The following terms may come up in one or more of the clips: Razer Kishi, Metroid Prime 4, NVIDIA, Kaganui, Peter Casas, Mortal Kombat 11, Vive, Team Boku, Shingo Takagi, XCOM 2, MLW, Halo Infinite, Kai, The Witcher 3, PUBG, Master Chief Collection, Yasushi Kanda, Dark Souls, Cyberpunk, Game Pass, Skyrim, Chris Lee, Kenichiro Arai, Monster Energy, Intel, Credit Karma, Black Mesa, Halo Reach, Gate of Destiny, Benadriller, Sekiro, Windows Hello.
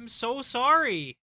I'm so sorry.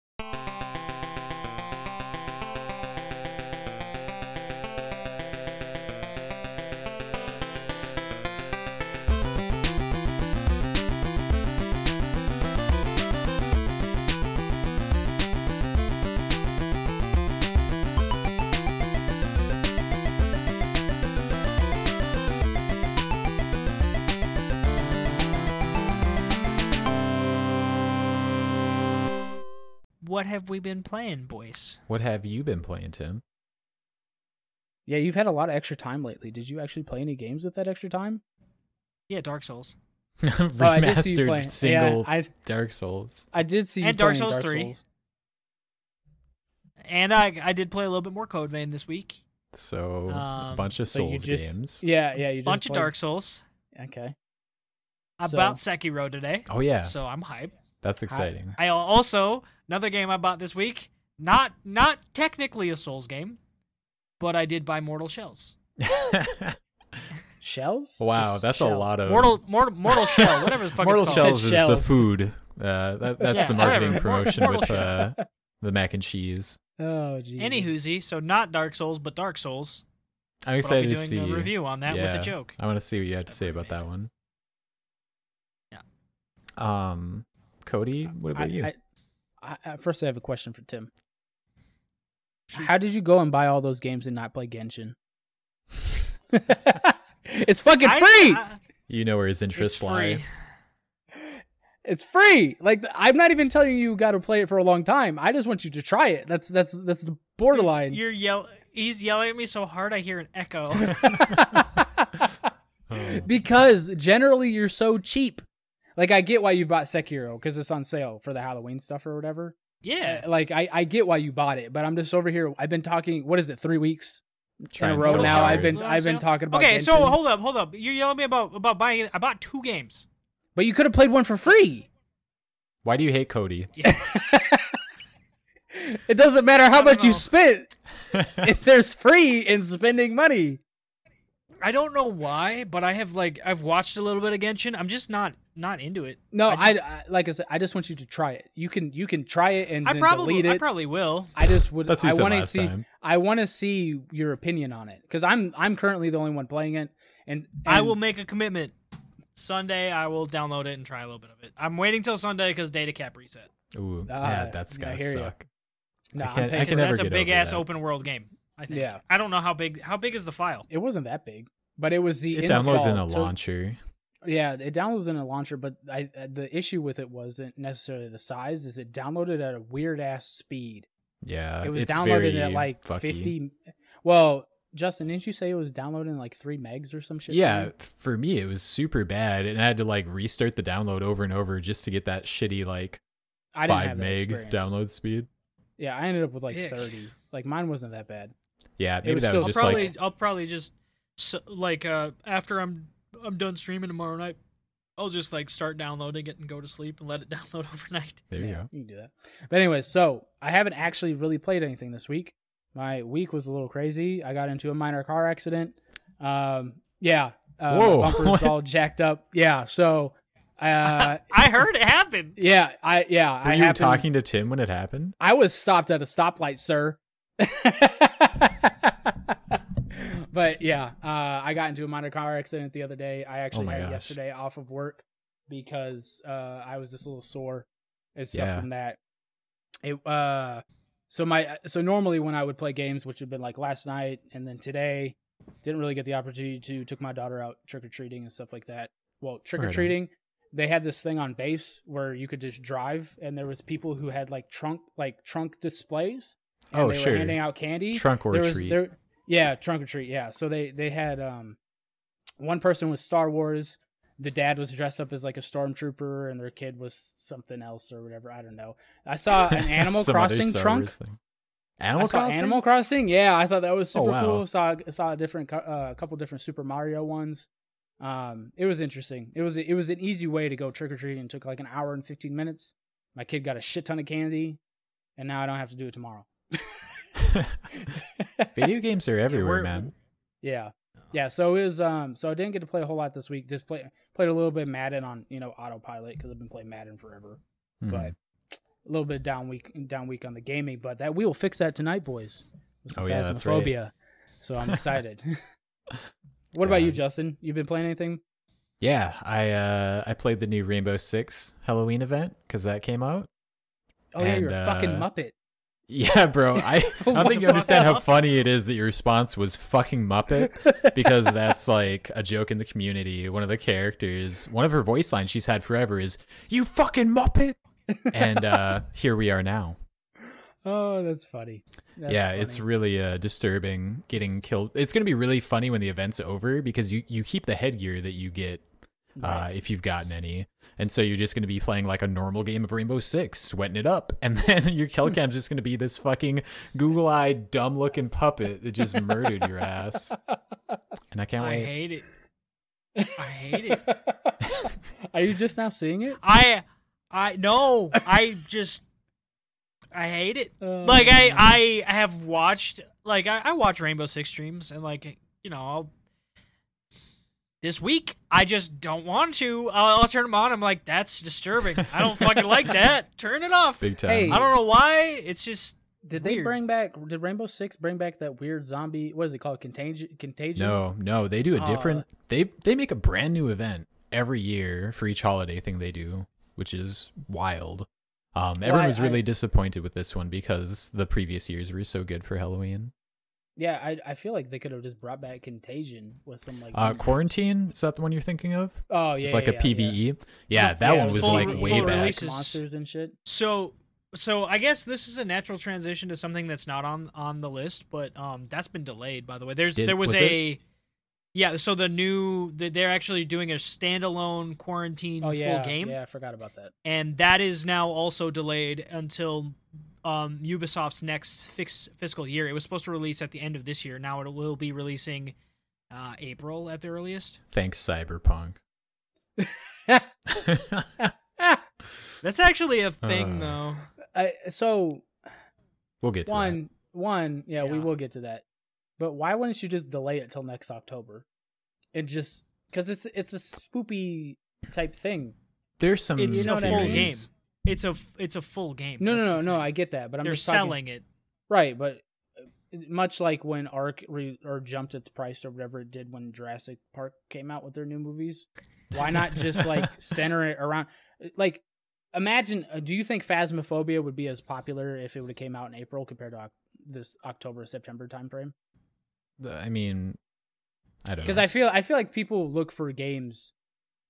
What have we been playing, boys? What have you been playing, Tim? Yeah, you've had a lot of extra time lately. Did you actually play any games with that extra time? Yeah, Dark Souls. Remastered single Dark Souls. I did see you playing Dark Souls 3. And I did play a little bit more Code Vein this week. So a bunch of Souls games. Yeah, you just bunch of Dark Souls. Okay. About Sekiro today. Oh yeah. So I'm hyped. That's exciting. I also, another game I bought this week, not technically a Souls game, but I did buy Mortal Shells. Shells? Wow, that's a lot of... Mortal Shell, whatever the fuck it's called. Mortal Shells is the food. That's the marketing promotion with the mac and cheese. Oh, geez. Anywhoozy, so not Dark Souls, but Dark Souls. I'm excited to see. I'll be doing a review on that with a joke. I want to see what you have to say about that one. Yeah. Cody, what about you? First, I have a question for Tim. How did you go and buy all those games and not play Genshin? It's fucking free! You know where his interests lie. It's free! Like, I'm not even telling you got to play it for a long time. I just want you to try it. That's the borderline. Dude, he's yelling at me so hard I hear an echo. Because generally you're so cheap. Like, I get why you bought Sekiro, because it's on sale for the Halloween stuff or whatever. Yeah. Like, I get why you bought it, but I'm just over here. I've been talking, 3 weeks in a row now. I've been talking about Genshin. Okay, so hold up. You're yelling at me about buying it. I bought 2 games. But you could have played one for free. Why do you hate Cody? Yeah. It doesn't matter how much you spent. There's free in spending money. I don't know why, but I've watched a little bit of Genshin. I'm just not into it. No, I like I said, I just want you to try it. You can try it and delete it. I probably will. I just would. That's what you said last time. I want to see your opinion on it because I'm currently the only one playing it, and I will make a commitment. Sunday, I will download it and try a little bit of it. I'm waiting till Sunday because data cap reset. Ooh, yeah, that's gotta suck. You. No, because that's a big ass open world game. I think. Yeah, I don't know how big is the file. It wasn't that big, but it was the. It downloads in a launcher. Yeah, it downloads in a launcher, but the issue with it wasn't necessarily the size. Is it downloaded at a weird ass speed? Yeah, it was downloaded at like fucky. 50. Well, Justin, didn't you say it was downloading like 3 megs or some shit? Yeah, for me it was super bad, and I had to like restart the download over and over just to get that shitty like 5 meg download speed. Yeah, I ended up with like 30. Like mine wasn't that bad. Yeah, maybe that was just like... I'll probably just, after I'm done streaming tomorrow night, I'll just, start downloading it and go to sleep and let it download overnight. There you go. You can do that. But anyways, so, I haven't actually really played anything this week. My week was a little crazy. I got into a minor car accident. Whoa. My bumper's all jacked up. Yeah, so... I heard it happened. Yeah, I happened. Were you talking to Tim when it happened? I was stopped at a stoplight, sir. But yeah, I got into a minor car accident the other day. I actually had yesterday off of work because I was just a little sore and stuff from that. It so normally when I would play games, which would have been like last night and then today, didn't really get the opportunity to. Took my daughter out trick or treating and stuff like that. Well, trick or treating. Right. They had this thing on base where you could just drive, and there was people who had trunk displays. And they were handing out candy. Trunk or treat. Yeah. So they had one person was Star Wars. The dad was dressed up as like a stormtrooper, and their kid was something else or whatever. I don't know. I saw an Animal Crossing trunk. Animal Crossing. Yeah, I thought that was super cool. Saw a different, couple different Super Mario ones. It was interesting. It was an easy way to go trick or treating. It took like an hour and 15 minutes. My kid got a shit ton of candy, and now I don't have to do it tomorrow. Video games are everywhere, man. Yeah. So it was. So I didn't get to play a whole lot this week. Just played a little bit of Madden on autopilot because I've been playing Madden forever. Mm-hmm. But a little bit down week on the gaming, but that we will fix that tonight, boys. Oh yeah, that's right. So I'm excited. What about you, Justin? You've been playing anything? Yeah, I played the new Rainbow Six Halloween event because that came out. Oh, and, yeah, you're a fucking Muppet. Yeah, bro. I don't think you understand how funny it is that your response was fucking Muppet, because that's like a joke in the community. One of the characters, one of her voice lines she's had forever is, "You fucking Muppet." And here we are now. Oh, that's funny. It's really disturbing getting killed. It's going to be really funny when the event's over, because you keep the headgear that you get if you've gotten any. And so you're just going to be playing like a normal game of Rainbow Six, sweating it up. And then your kill cam's just going to be this fucking google-eyed, dumb-looking puppet that just murdered your ass. And I can't wait. I hate it. Are you just now seeing it? I hate it. Like I have watched, like I watch Rainbow Six streams, and like, you know, this week I just don't want to. I'll turn them on. I'm like, that's disturbing. I don't fucking like that. Turn it off. Big time. Hey, I don't know why. It's just weird. Did Rainbow Six bring back that weird zombie? What is it called? Contagion? No. They do a different. They make a brand new event every year for each holiday thing they do, which is wild. Everyone was really disappointed with this one because the previous years were so good for Halloween. Yeah, I feel like they could have just brought back Contagion with some like Quarantine. Is that the one you're thinking of? Oh yeah, it's like a PvE. Yeah, that one was like way back. Monsters and shit. So I guess this is a natural transition to something that's not on the list, but that's been delayed. By the way, yeah. So they're actually doing a standalone quarantine full game. Yeah, I forgot about that. And that is now also delayed until Ubisoft's next fiscal year. It was supposed to release at the end of this year. Now it will be releasing April at the earliest. Thanks, Cyberpunk. That's actually a thing, though. So we'll get to that. We will get to that. But why wouldn't you just delay it till next October? It just because it's a spoopy type thing. There's some. It's a full game. It's a full game. No. I get that, but I'm just selling it, right? But much like when Ark jumped its price or whatever it did when Jurassic Park came out with their new movies, why not just like center it around? Like, imagine. Do you think Phasmophobia would be as popular if it would have came out in April compared to this October-September timeframe? I mean, I don't know. Because I feel like people look for games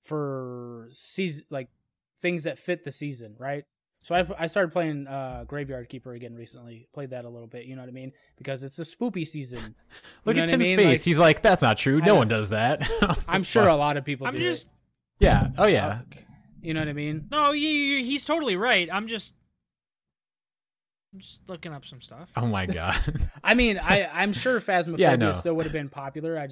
for season, like things that fit the season, right? So I started playing Graveyard Keeper again recently. Played that a little bit, you know what I mean? Because it's a spoopy season. Look at Tim's face. Like, he's like, that's not true. No one does that. I'm sure a lot of people do it. Yeah. Oh, yeah. You know what I mean? No, he's totally right. I'm just looking up some stuff. Oh my god! I mean, I'm sure Phasmophobia still would have been popular.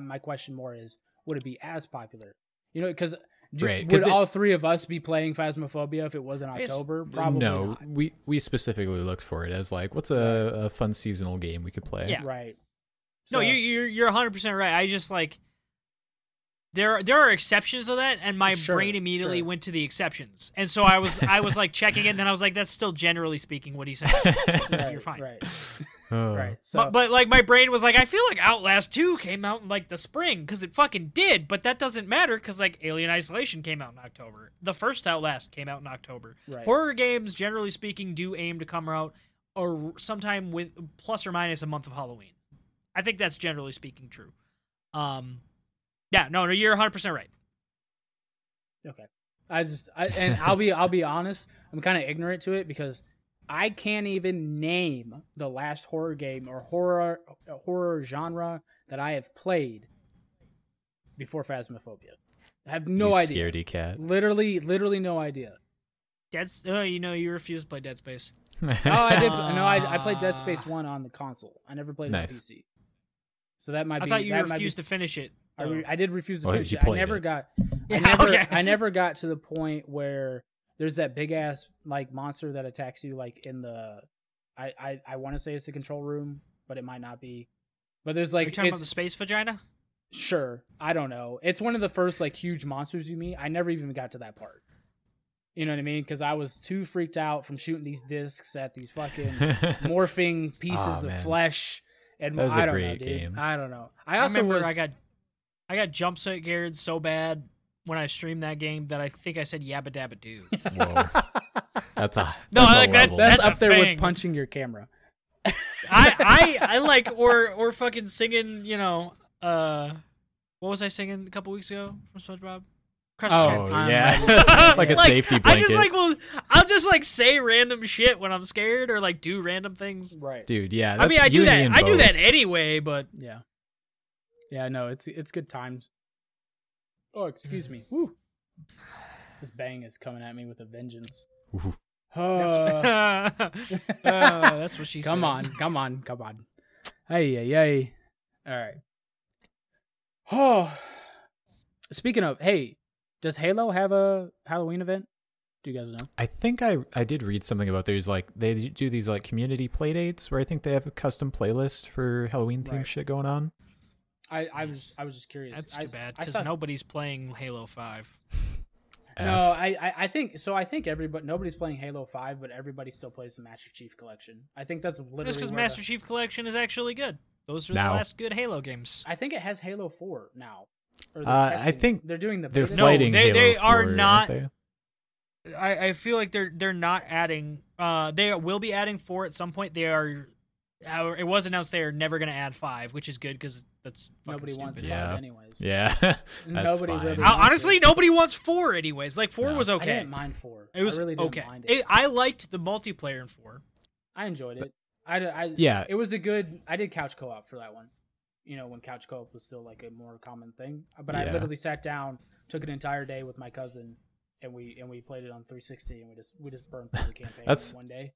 My question more is, would it be as popular? You know, because would all three of us be playing Phasmophobia if it was in October? Probably not. We specifically looked for it as like, what's a fun seasonal game we could play? Yeah, right. So, no, you're 100% right. I just like there are exceptions to that, and my brain immediately went to the exceptions, and so I was like checking it, and then I was like, that's still generally speaking what he said. Right, you're fine, right? Right. So, but like my brain was like, I feel like Outlast 2 came out in like the spring because it fucking did, but that doesn't matter because like Alien Isolation came out in October. The first Outlast came out in October. Right. Horror games, generally speaking, do aim to come out or sometime with plus or minus a month of Halloween. I think that's generally speaking true. Yeah, no, you're 100% right. Okay. I'll be honest, I'm kind of ignorant to it because I can't even name the last horror game or horror genre that I have played before Phasmophobia. I have no idea. Scaredy cat. Literally no idea. You refuse to play Dead Space. Oh, I did. No, I played Dead Space 1 on the console. I never played it on PC. So that might be. I thought you refused to finish it. I did refuse to finish it. I never got to the point where there's that big ass like monster that attacks you like in the I want to say it's the control room, but it might not be. But there's like, are you talking about the space vagina? Sure. I don't know. It's one of the first like huge monsters you meet. I never even got to that part. You know what I mean? Because I was too freaked out from shooting these discs at these fucking morphing pieces of flesh. And I don't know, dude. Game. I don't know. I also remember I got jumpsuit geared so bad when I streamed that game that I think I said yabba dabba doo. Whoa. That's up there with punching your camera. I like or fucking singing. You know, what was I singing a couple weeks ago from SpongeBob? Yeah. Like a safety blanket. I'll just like say random shit when I'm scared or like do random things. Right. Dude, yeah. I mean, I do that anyway, but yeah. Yeah, no, it's good times. Oh, excuse me. Woo. This bang is coming at me with a vengeance. That's what she said. Come on. Hey. All right. Oh. Speaking of, hey, does Halo have a Halloween event? Do you guys know? I think I did read something about these. Like they do these like community playdates where I think they have a custom playlist for Halloween themed shit going on. I was just curious. That's too bad because nobody's playing Halo 5. I think everybody nobody's playing Halo 5, but everybody still plays the Master Chief Collection. I think that's literally just because Master Chief Collection is actually good. Those are the last good Halo games. I think it has Halo 4 now. I think they're doing the. They're fighting. No, they are not. I feel like they're not adding. They will be adding 4 at some point. They are. It was announced they are never going to add 5, which is good because that's fucking nobody stupid. Wants 5 anyways. Yeah, that's nobody fine. Really honestly, nobody wants 4 anyways. Like 4 was okay. I didn't mind 4. It was I really didn't okay. Mind it. I liked the multiplayer in 4. I enjoyed it. It was a good. I did couch co-op for that one. You know, when couch co-op was still like a more common thing, but I literally sat down, took an entire day with my cousin, and we played it on 360, and we just burned through the campaign in one day.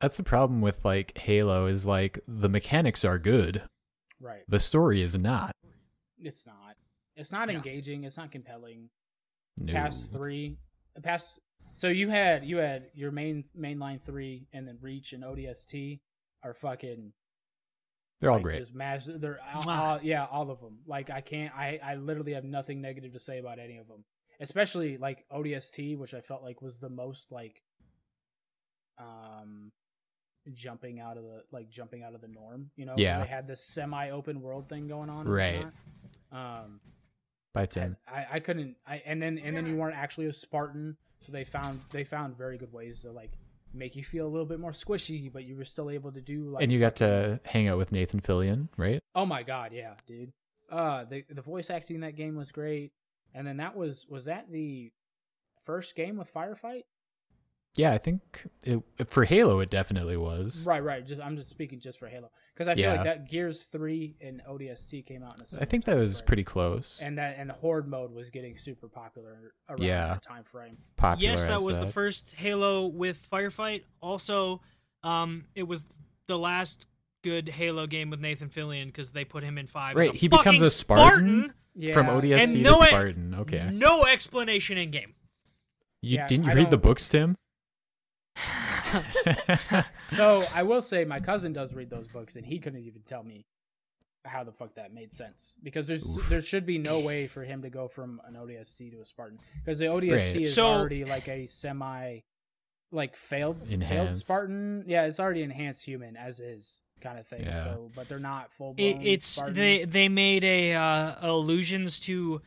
That's the problem with like Halo is like the mechanics are good, right? The story is not. It's not engaging. It's not compelling. No. Past three. So you had your mainline 3, and then Reach and ODST are fucking. They're all great. Just they're all of them. Like I can't. I literally have nothing negative to say about any of them. Especially like ODST, which I felt like was the most like, jumping out of the norm. You know, yeah. They had this semi-open world thing going on, right? By 10, I couldn't. And then you weren't actually a Spartan, so they found very good ways to like. Make you feel a little bit more squishy, but you were still able to do like. And you got to hang out with Nathan Fillion, right? Oh my god, yeah, dude. The voice acting in that game was great, and then that was that the first game with Firefight? Yeah, I think for Halo it definitely was. Right. I'm just speaking just for Halo because I feel like that Gears 3 and ODST came out in a similar. I think that was pretty close. And the Horde mode was getting super popular around that time frame. Yes, that was the first Halo with Firefight. Also, it was the last good Halo game with Nathan Fillion because they put him in 5. Right, he becomes a Spartan from ODST to Spartan. Okay. No explanation in game. Didn't you read the books, Tim? So I will say my cousin does read those books and he couldn't even tell me how the fuck that made sense because there should be no way for him to go from an ODST to a Spartan because the ODST is already like a semi like failed Spartan. Yeah, it's already enhanced human as is kind of thing. Yeah. So, but they're not full blown. It's they made a allusions to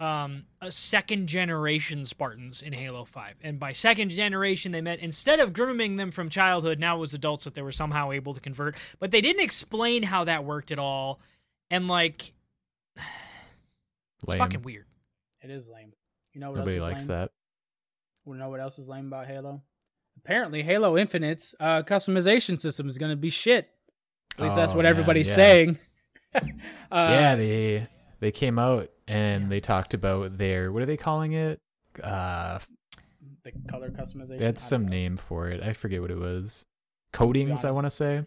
a second generation Spartans in Halo 5, and by second generation they meant instead of grooming them from childhood, now it was adults that they were somehow able to convert, but they didn't explain how that worked at all, and like it's lame. Fucking weird. It is lame. You know what nobody else is likes lame? That we know what else is lame about Halo. Apparently Halo Infinite's customization system is going to be shit, at least that's what everybody's saying. They came out and they talked about their, what are they calling it? The color customization. That's some name for it. I forget what it was. Codings, I want to say.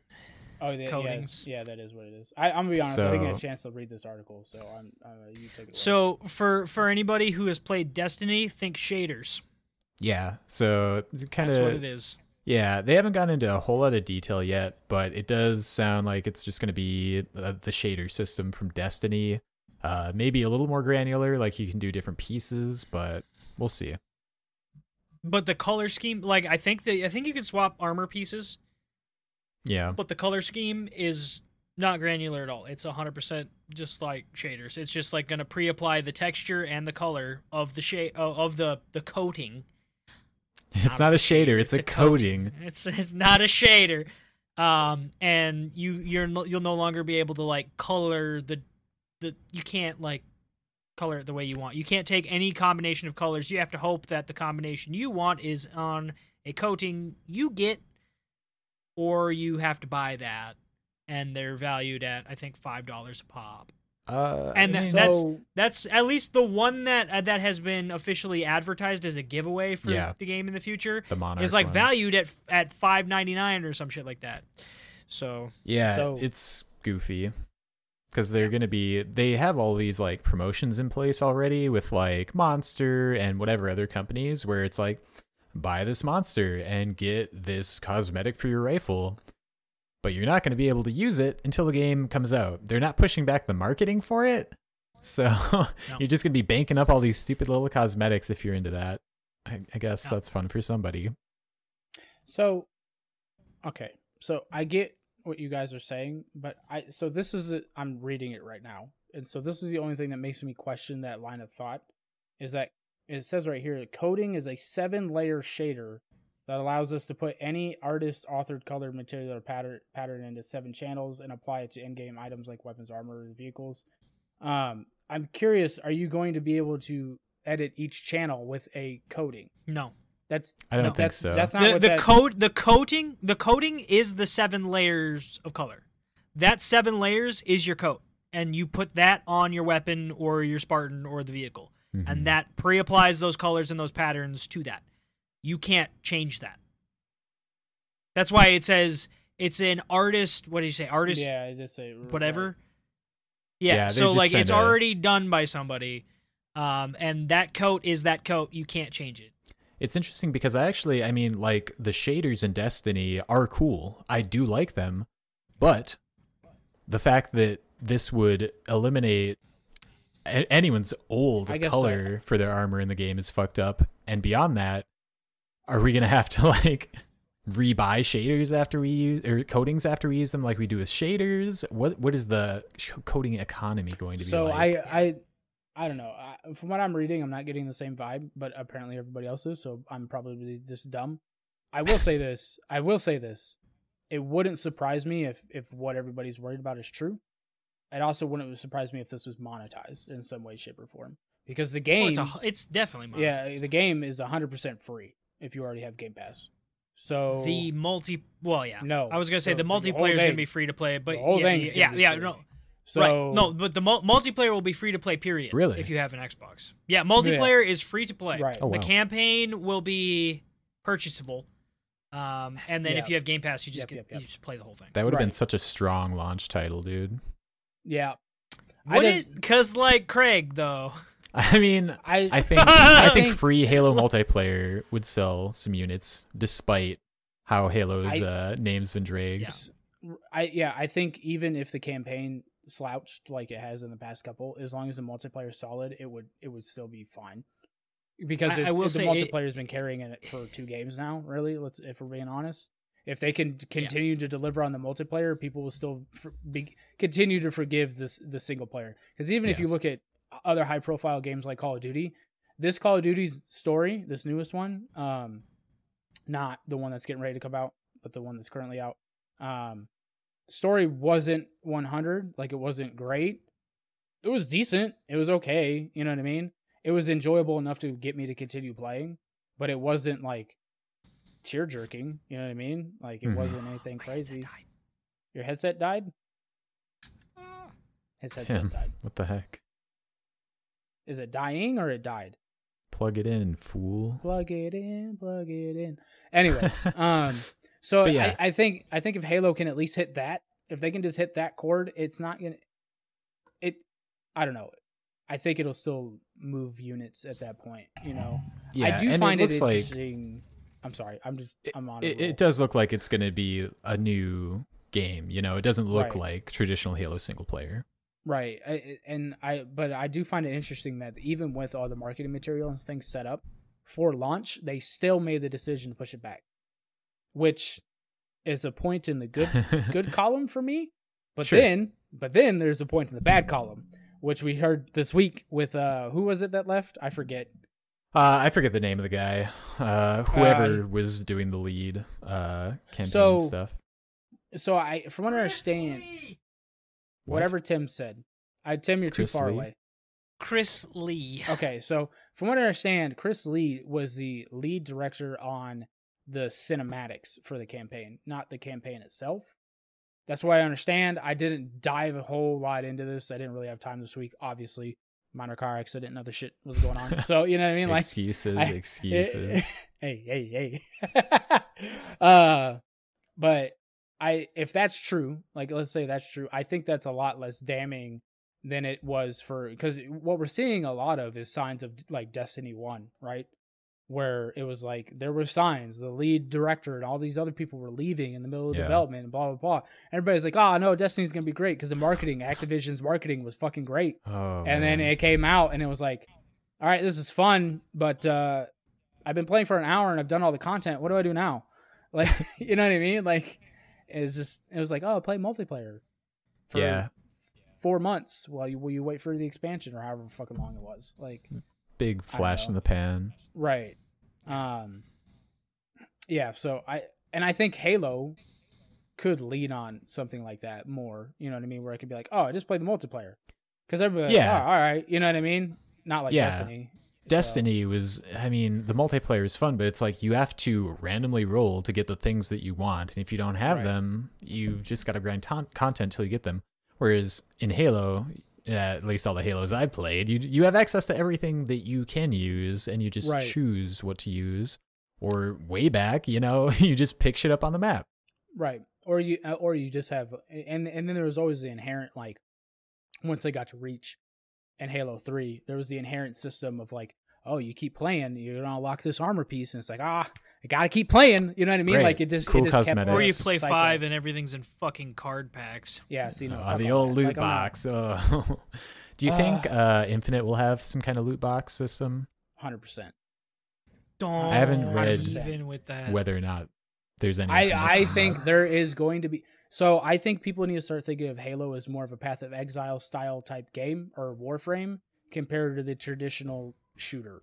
Oh, codings. Yeah, that is what it is. I'm gonna be honest. I didn't get a chance to read this article, so I'm. You take it away. So for anybody who has played Destiny, think shaders. Yeah. So kind of. That's what it is. Yeah, they haven't gotten into a whole lot of detail yet, but it does sound like it's just going to be the shader system from Destiny. Maybe a little more granular, like you can do different pieces, but we'll see. But the color scheme, like I think you can swap armor pieces. Yeah. But the color scheme is not granular at all. It's 100% just like shaders. It's just like going to pre-apply the texture and the color of the of the coating. It's not a shader. It's a coating. It's not a shader. And you'll no longer be able to like color the you can't like color it the way you want. You can't take any combination of colors. You have to hope that the combination you want is on a coating you get, or you have to buy that, and they're valued at I think $5 a pop. And that's at least the one that has been officially advertised as a giveaway for the game in the future. The Monarch is like one. Valued at $5.99 or some shit like that. So yeah, it's goofy because they're gonna be they have all these like promotions in place already with like Monster and whatever other companies where it's like buy this monster and get this cosmetic for your rifle. But you're not going to be able to use it until the game comes out. They're not pushing back the marketing for it. So you're just going to be banking up all these stupid little cosmetics if you're into that. I guess that's fun for somebody. So, okay. So I get what you guys are saying, but I'm reading it right now. And so this is the only thing that makes me question that line of thought is that it says right here, coding is a 7-layer shader that allows us to put any artist-authored colored material or pattern into 7 channels and apply it to in-game items like weapons, armor, and vehicles. I'm curious, are you going to be able to edit each channel with a coating? No. I don't think so. That's not the coating is the 7 layers of color. That 7 layers is your coat, and you put that on your weapon or your Spartan or the vehicle, and that pre-applies those colors and those patterns to that. You can't change that. That's why it says it's an artist. What did you say? Artist? Yeah, I just say whatever. Yeah. So like it's already done by somebody, and that coat is that coat. You can't change it. It's interesting because I mean, the shaders in Destiny are cool. I do like them, but the fact that this would eliminate anyone's old color for their armor in the game is fucked up. And beyond that. Are we going to have to like rebuy shaders after we use or coatings after we use them like we do with shaders? What is the coating economy going to be like? So I don't know. From what I'm reading, I'm not getting the same vibe, but apparently everybody else is, so I'm probably just dumb. I will say this. It wouldn't surprise me if what everybody's worried about is true. It also wouldn't surprise me if this was monetized in some way, shape, or form. Because the game... Oh, it's definitely monetized. Yeah, the game is 100% free. If you already have Game Pass. So the I was going to say the multiplayer is going to be free to play, but the whole thing's gonna be free. So right. No, but the multiplayer will be free to play period. Really? If you have an Xbox. Yeah, multiplayer is free to play. Right. Oh, wow. The campaign will be purchasable. And then if you have Game Pass, you just you just play the whole thing. That would have been such a strong launch title, dude. Yeah. Cuz like Craig though. I mean, I think free Halo multiplayer would sell some units, despite how Halo's name's been dragged. Yeah. I think even if the campaign slouched like it has in the past couple, as long as the multiplayer is solid, it would still be fine. Because the multiplayer has been carrying it for 2 games now, really. If we're being honest, if they can continue to deliver on the multiplayer, people will still continue to forgive the single player. Because even if you look at other high-profile games like Call of Duty. This Call of Duty's story, this newest one, not the one that's getting ready to come out, but the one that's currently out. Story wasn't 100, like it wasn't great. It was decent. It was okay. You know what I mean? It was enjoyable enough to get me to continue playing, but it wasn't like tear-jerking. You know what I mean? Like it wasn't anything crazy. Your headset died? His headset died. What the heck? Is it dying or it died? Plug it in, fool. Plug it in. Anyways, so yeah. I think if Halo can at least hit that, if they can just hit that chord, it's not gonna. I don't know. I think it'll still move units at that point. You know. Yeah, I do find it interesting. Like, I'm sorry. I'm on. It does look like it's going to be a new game. You know, it doesn't look like traditional Halo single player. Right, but I do find it interesting that even with all the marketing material and things set up for launch, they still made the decision to push it back, which is a point in the good column for me. But sure. then there's a point in the bad column, which we heard this week with who was it that left? I forget. I forget the name of the guy. Whoever was doing the lead campaign stuff. So I, from what I understand, whatever Tim said, Tim, you're Chris too far Lee? Away. Chris Lee. Okay, so from what I understand, Chris Lee was the lead director on the cinematics for the campaign, not the campaign itself. That's what I understand. I didn't dive a whole lot into this. I didn't really have time this week, obviously. Minor car accident and other shit was going on. So, you know what I mean? Like Excuses. Hey. But if that's true, like let's say that's true, I think that's a lot less damning than it was for, because what we're seeing a lot of is signs of like Destiny 1, right? Where it was like, there were signs, the lead director and all these other people were leaving in the middle of development and blah, blah, blah. Everybody's like, oh no, Destiny's going to be great. Cause the marketing, Activision's marketing was fucking great. Oh, and man. Then it came out and it was like, all right, this is fun, but I've been playing for an hour and I've done all the content. What do I do now? Like, you know what I mean? Like, it's just, it was like, oh, play multiplayer for 4 months while you wait for the expansion or however fucking long it was. Like, big flash in the pan. Right. So I think Halo could lean on something like that more, you know what I mean? Where it could be like, oh, I just played the multiplayer. Because everybody, all right, you know what I mean? Not like Destiny. Destiny was, I mean, the multiplayer is fun, but it's like you have to randomly roll to get the things that you want. And if you don't have them, you've just got to grind content till you get them. Whereas in Halo, at least all the Halos I've played, you have access to everything that you can use, and you just choose what to use. Or way back, you know, you just pick shit up on the map. Right. Or you just have, and then there was always the inherent, like, once they got to Reach and Halo 3, there was the inherent system of like, oh, you keep playing, you're gonna unlock this armor piece, and it's like, I gotta keep playing. You know what I mean? Right. Like it just kept. Or you play cycling. 5 and everything's in fucking card packs. Yeah, so you know the old loot box. Do you think Infinite will have some kind of loot box system? 100%. I haven't read even with that whether or not there's any. I think there is going to be. So I think people need to start thinking of Halo as more of a Path of Exile style type game or Warframe compared to the traditional shooter.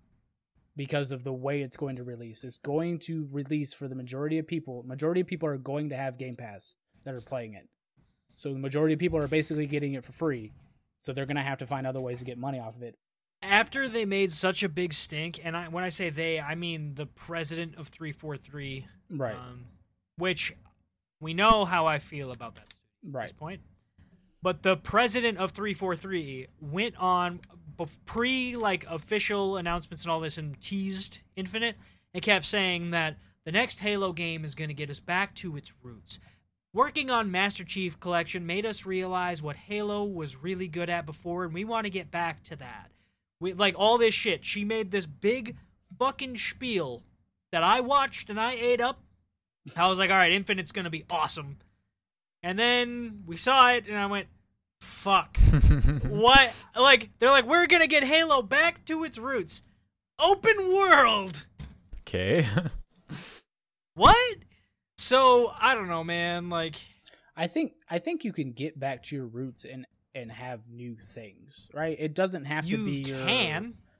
Because of the way it's going to release. It's going to release for the majority of people. Majority of people are going to have Game Pass that are playing it. So the majority of people are basically getting it for free. So they're going to have to find other ways to get money off of it. After they made such a big stink, and when I say they, I mean the president of 343. Right. Which we know how I feel about that at this point. But the president of 343 went on... official announcements and all this, and teased Infinite, and kept saying that the next Halo game is going to get us back to its roots. Working on Master Chief Collection made us realize what Halo was really good at before, and we want to get back to that. We like all this shit. She made this big fucking spiel that I watched and I ate up. I was like, all right, Infinite's going to be awesome. And then we saw it, and I went, fuck. What? Like, they're like, we're gonna get Halo back to its roots. Open world! Okay. What? So, I don't know, man. Like, I think you can get back to your roots and have new things, right? It doesn't have to be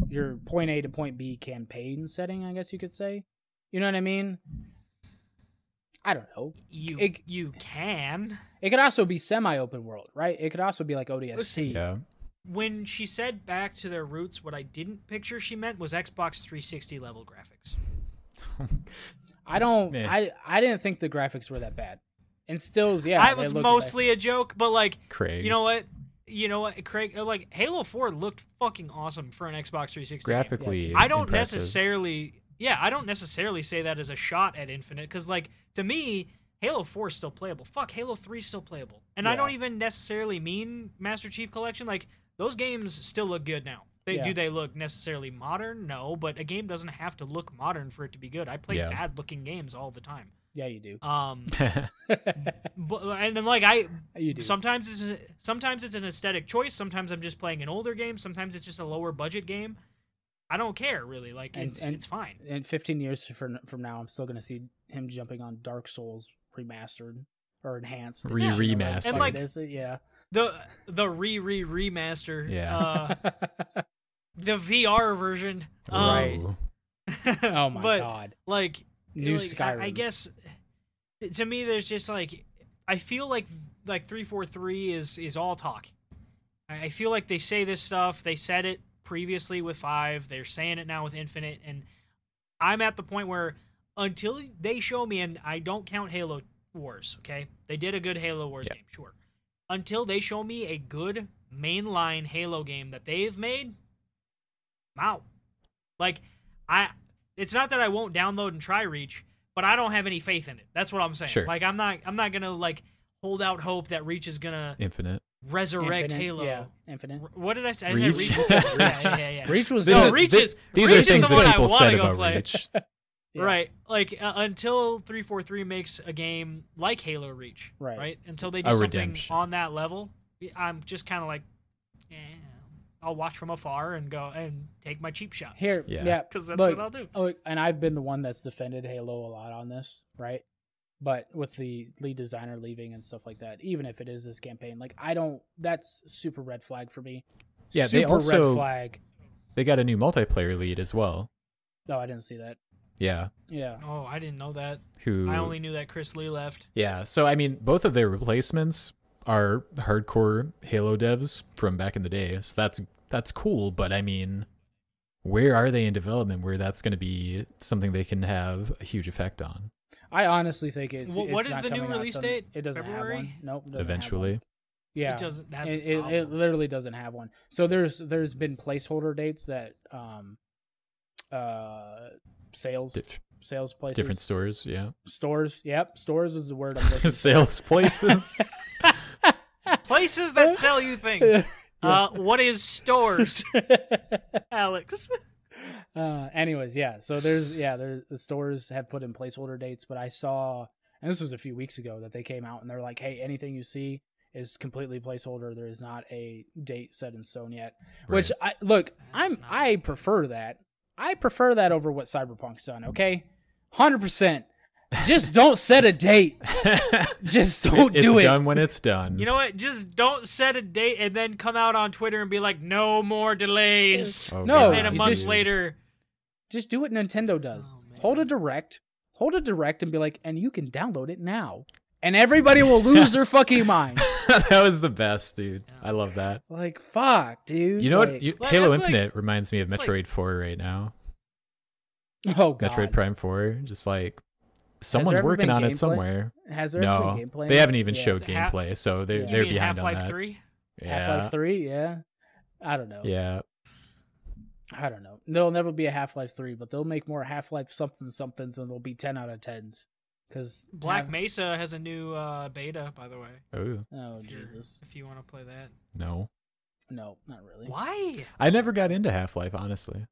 your point A to point B campaign setting, I guess you could say. You know what I mean? I don't know. You can. It could also be semi-open world, right? It could also be like ODST. Listen, when she said back to their roots, what I didn't picture she meant was Xbox 360 level graphics. I didn't think the graphics were that bad. And stills, I was mostly a joke, but like, Craig. You know what, Craig? Like, Halo 4 looked fucking awesome for an Xbox 360. Graphically, game. I don't impressive. Necessarily. Yeah, I don't necessarily say that as a shot at Infinite, because, like, to me, Halo 4 is still playable. Fuck, Halo 3 is still playable. And I don't even necessarily mean Master Chief Collection. Like, those games still look good now. Do they look necessarily modern? No, but a game doesn't have to look modern for it to be good. I play bad-looking games all the time. Yeah, you do. Sometimes it's an aesthetic choice. Sometimes I'm just playing an older game. Sometimes it's just a lower-budget game. I don't care really. Like it's fine. And 15 years from now, I'm still going to see him jumping on Dark Souls remastered or enhanced, remastered. And like the remaster. Yeah. The VR version. Right. Oh my god. Like new Skyrim. I guess to me, there's just like I feel like 343 is all talk. I feel like they say this stuff. They said it previously with 5. They're saying it now with Infinite. And I'm at the point where until they show me, and I don't count Halo Wars, okay? They did a good Halo Wars game, sure. Until they show me a good mainline Halo game that they've made, I'm out. Like, it's not that I won't download and try Reach, but I don't have any faith in it. That's what I'm saying. Sure. Like, I'm not going to, like, hold out hope that Reach is going to... Resurrect Halo. Yeah, Infinite. What did I say? Reach. Reach was no. Reach is the one I want to go play. Reach. Yeah. Right. Like until 343 makes a game like Halo Reach. Right. Right. Until they do something on that level, I'm just kind of like, yeah. I'll watch from afar and go and take my cheap shots. Here, yeah, because that's what I'll do. Oh, and I've been the one that's defended Halo a lot on this, right? But with the lead designer leaving and stuff like that, even if it is this campaign, like that's super red flag for me. Yeah, super red flag. They got a new multiplayer lead as well. No, I didn't see that. Yeah. Yeah. Oh, I didn't know that. I only knew that Chris Lee left. Yeah. So I mean, both of their replacements are hardcore Halo devs from back in the day. So that's cool. But I mean, where are they in development where that's going to be something they can have a huge effect on? I honestly think it's. What is the new release date? It doesn't February? Have one. Nope. Eventually. One. Yeah. It doesn't. That's it literally doesn't have one. So there's been placeholder dates that sales places. Different stores. Yeah. Stores. Yep. Stores is the word I'm looking for. Sales places. Places that sell you things. What is stores, Alex? Anyways, yeah. So the stores have put in placeholder dates, but I saw, and this was a few weeks ago, that they came out and they're like, "Hey, anything you see is completely placeholder. There is not a date set in stone yet." Right. Which I prefer that. I prefer that over what Cyberpunk's done. Okay, 100%. Just don't set a date. Just don't do it. It's done when it's done. You know what? Just don't set a date and then come out on Twitter and be like, no more delays. Okay. No. And then a month later. Just do what Nintendo does. Oh, Hold a direct and be like, and you can download it now. And everybody will lose their fucking mind. That was the best, dude. Yeah. I love that. Like, fuck, dude. You know what? Halo Infinite reminds me of Metroid 4 right now. Oh, God. Metroid Prime 4 just like. Someone's working on it somewhere. Has there been gameplay? They haven't even showed gameplay, so they're behind on that. Half-Life 3? Yeah. Half-Life 3, yeah. I don't know. Yeah. I don't know. There'll never be a Half-Life 3, but they'll make more Half-Life something-somethings, and they'll be 10 out of 10s. Black Mesa has a new beta, by the way. Oh, Jesus. If you want to play that. No. No, not really. Why? I never got into Half-Life, honestly.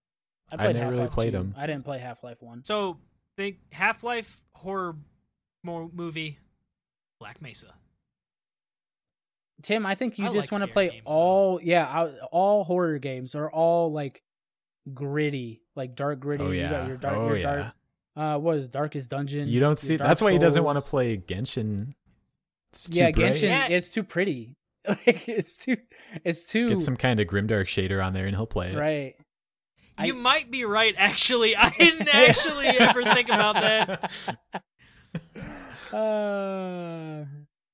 I never really played them. I didn't play Half-Life 1. So... Think Half-Life horror movie, Black Mesa. Tim, I think you just want to play all horror games are all like gritty, like dark gritty. Oh yeah, you got your dark. Oh, your dark what is Darkest Dungeon? You don't see. That's why he doesn't want to play Genshin. Genshin. It's too pretty. Like it's too. Get some kind of grimdark shader on there, and he'll play it. Right. You might be right, actually. I didn't actually ever think about that.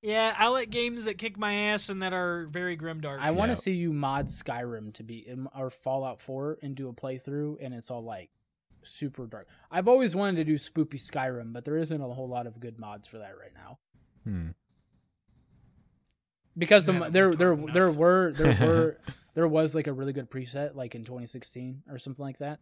Yeah, I like games that kick my ass and that are very grimdark. I want to see you mod Skyrim or Fallout 4 and do a playthrough, and it's all like super dark. I've always wanted to do spoopy Skyrim, but there isn't a whole lot of good mods for that right now. Because there was like a really good preset like in 2016 or something like that,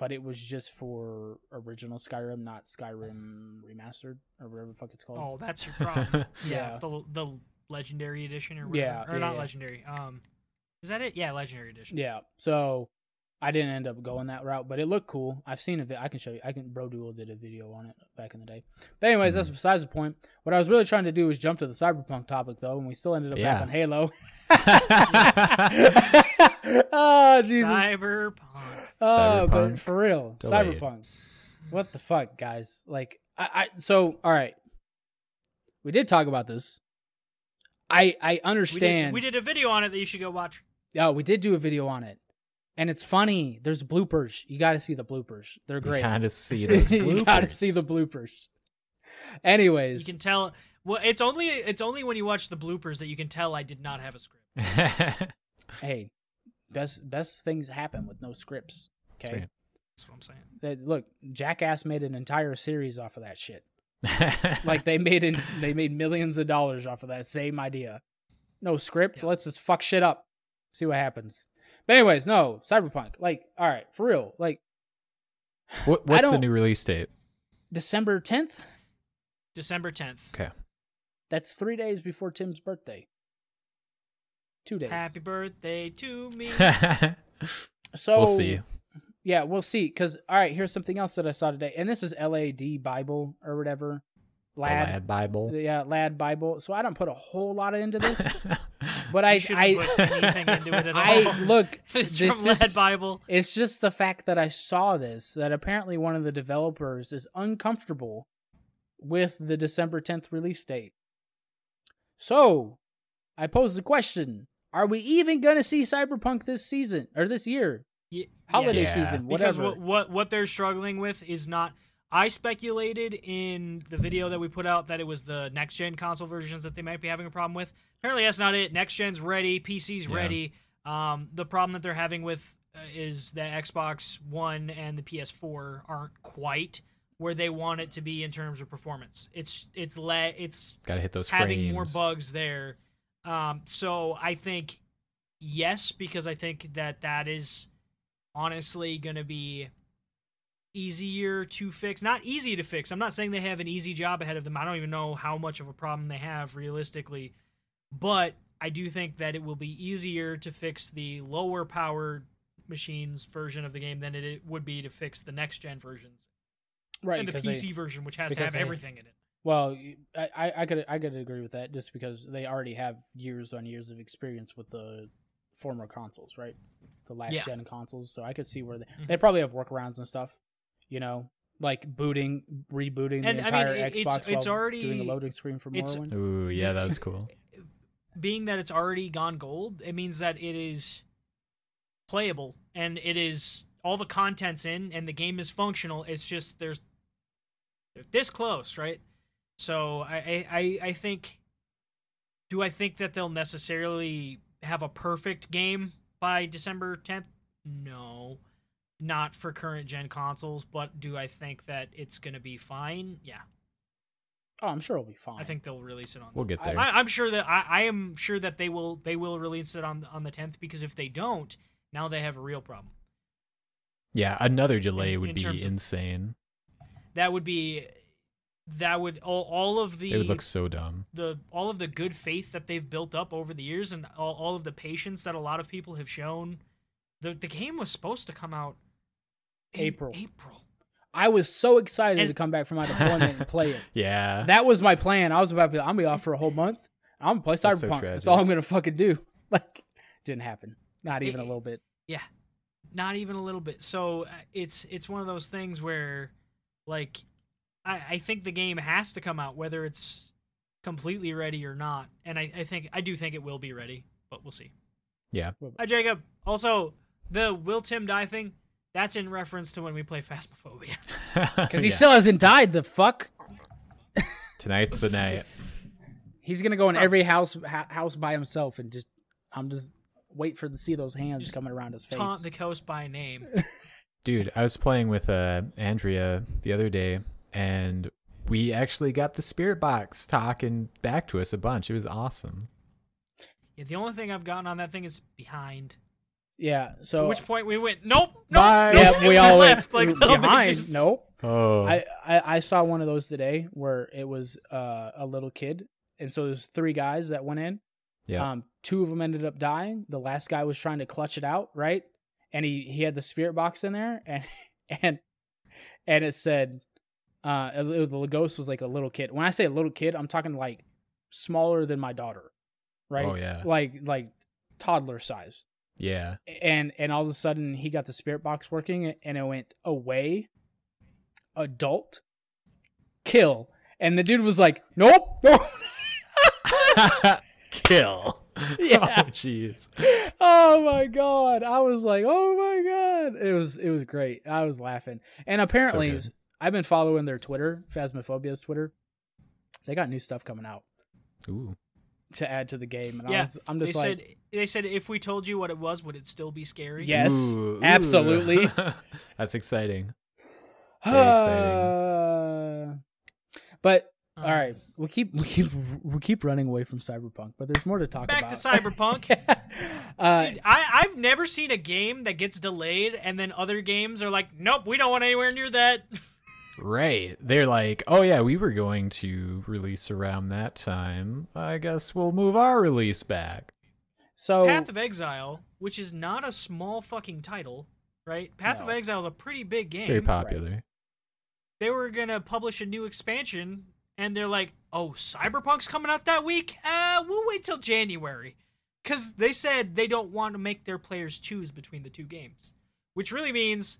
but it was just for original Skyrim, not Skyrim Remastered or whatever the fuck it's called. Oh, that's your problem. Yeah, the Legendary Edition or whatever. Yeah, or not Legendary. Is that it? Yeah, Legendary Edition. Yeah. So I didn't end up going that route, but it looked cool. I've seen it. I can show you. Bro Duel did a video on it back in the day. But anyways, that's besides the point. What I was really trying to do was jump to the Cyberpunk topic though, and we still ended up back on Halo. Oh, Jesus. Cyberpunk. Cyberpunk. But for real, delayed. Cyberpunk. What the fuck, guys? Like, so all right, we did talk about this. I understand. We did a video on it that you should go watch. Yeah, we did do a video on it. And it's funny. There's bloopers. You got to see the bloopers. They're great. You got to see those bloopers. You got to see the bloopers. Anyways. You can tell. Well, it's only when you watch the bloopers that you can tell I did not have a script. Hey, best things happen with no scripts. Okay. That's what I'm saying. Look, Jackass made an entire series off of that shit. Like they made millions of dollars off of that same idea. No script. Yep. Let's just fuck shit up. See what happens. But anyways, no, Cyberpunk. Like, all right, for real. Like, what's the new release date? December 10th? December 10th. Okay. That's 3 days before Tim's birthday. 2 days. Happy birthday to me. So we'll see. Yeah, we'll see. Because, all right, here's something else that I saw today. And this is LAD Bible or whatever. Lad Bible. Yeah, Lad Bible. So I don't put a whole lot into this. But I look, it's this from Lad Bible. It's just the fact that I saw this, that apparently one of the developers is uncomfortable with the December 10th release date. So I posed the question, are we even going to see Cyberpunk this season or this year? Yeah. Holiday season, whatever. Because what they're struggling with is not... I speculated in the video that we put out that it was the next-gen console versions that they might be having a problem with. Apparently, that's not it. Next-gen's ready. PC's ready. The problem that they're having with is that Xbox One and the PS4 aren't quite where they want it to be in terms of performance. It's gotta hit those having frames. More bugs there. So I think, yes, because I think that is honestly going to be... easier to fix. Not easy to fix. I'm not saying they have an easy job ahead of them. I don't even know how much of a problem they have realistically. But I do think that it will be easier to fix the lower powered machines version of the game than it would be to fix the next gen versions. Right. And the PC version, which has to have everything in it. Well, I could agree with that just because they already have years on years of experience with the former consoles, right? The last gen consoles. So I could see where they probably have workarounds and stuff. You know, like rebooting the entire Xbox while already doing a loading screen for Morrowind. Ooh, yeah, that was cool. Being that it's already gone gold, it means that it is playable and it is all the content's in and the game is functional. It's just they're this close, right? So I think, do I think that they'll necessarily have a perfect game by December 10th? No. Not for current gen consoles, but do I think that it's going to be fine? Yeah. Oh, I'm sure it'll be fine. I think they'll release it on. We'll get there. I'm sure that I am sure that they will release it on the 10th, because if they don't, now they have a real problem. Yeah, another delay would be insane. It would look so dumb. All of the good faith that they've built up over the years and all of the patience that a lot of people have shown. The game was supposed to come out April. I was so excited to come back from my deployment and play it. Yeah. That was my plan. I was about to be like, I'm going to be off for a whole month. I'm going to play Cyberpunk. That's all I'm going to fucking do. Like, didn't happen. Not even a little bit. Yeah. Not even a little bit. So it's one of those things where, like, I think the game has to come out, whether it's completely ready or not. And I do think it will be ready, but we'll see. Yeah. Hi, Jacob. Also, the will Tim die thing, that's in reference to when we play Phasmophobia. Because he still hasn't died, the fuck. Tonight's the night. He's going to go in every house by himself and just, I'm just wait for to see those hands just coming around his face. Taunt the coast by name. Dude, I was playing with Andrea the other day, and we actually got the spirit box talking back to us a bunch. It was awesome. Yeah, the only thing I've gotten on that thing is behind. Yeah, so... At which point we went, nope. Yeah, we all left. Like, behind, just... nope. Oh. I saw one of those today where it was a little kid, and so there's three guys that went in. Yeah. Two of them ended up dying. The last guy was trying to clutch it out, right? And he had the spirit box in there, and it said... the ghost was like a little kid. When I say a little kid, I'm talking like smaller than my daughter, right? Oh, yeah. Like toddler size. Yeah. And all of a sudden he got the spirit box working and it went away. Adult. Kill. And the dude was like, nope. Kill. Yeah. Oh, jeez. Oh my God. I was like, oh my God. It was great. I was laughing. And apparently I've been following their Twitter, Phasmophobia's Twitter. They got new stuff coming out. Ooh. To add to the game. And yeah. They said if we told you what it was, would it still be scary? Yes. Ooh, absolutely. That's exciting. Very exciting. But all right, we'll keep running away from Cyberpunk, but there's more to talk about. Back to Cyberpunk. Dude, I've never seen a game that gets delayed and then other games are like, nope, we don't want anywhere near that. Right. They're like, oh yeah, we were going to release around that time. I guess we'll move our release back. So Path of Exile, which is not a small fucking title, right? Path of Exile is a pretty big game. Very popular. Right? They were going to publish a new expansion and they're like, oh, Cyberpunk's coming out that week? We'll wait till January. Because they said they don't want to make their players choose between the two games, which really means...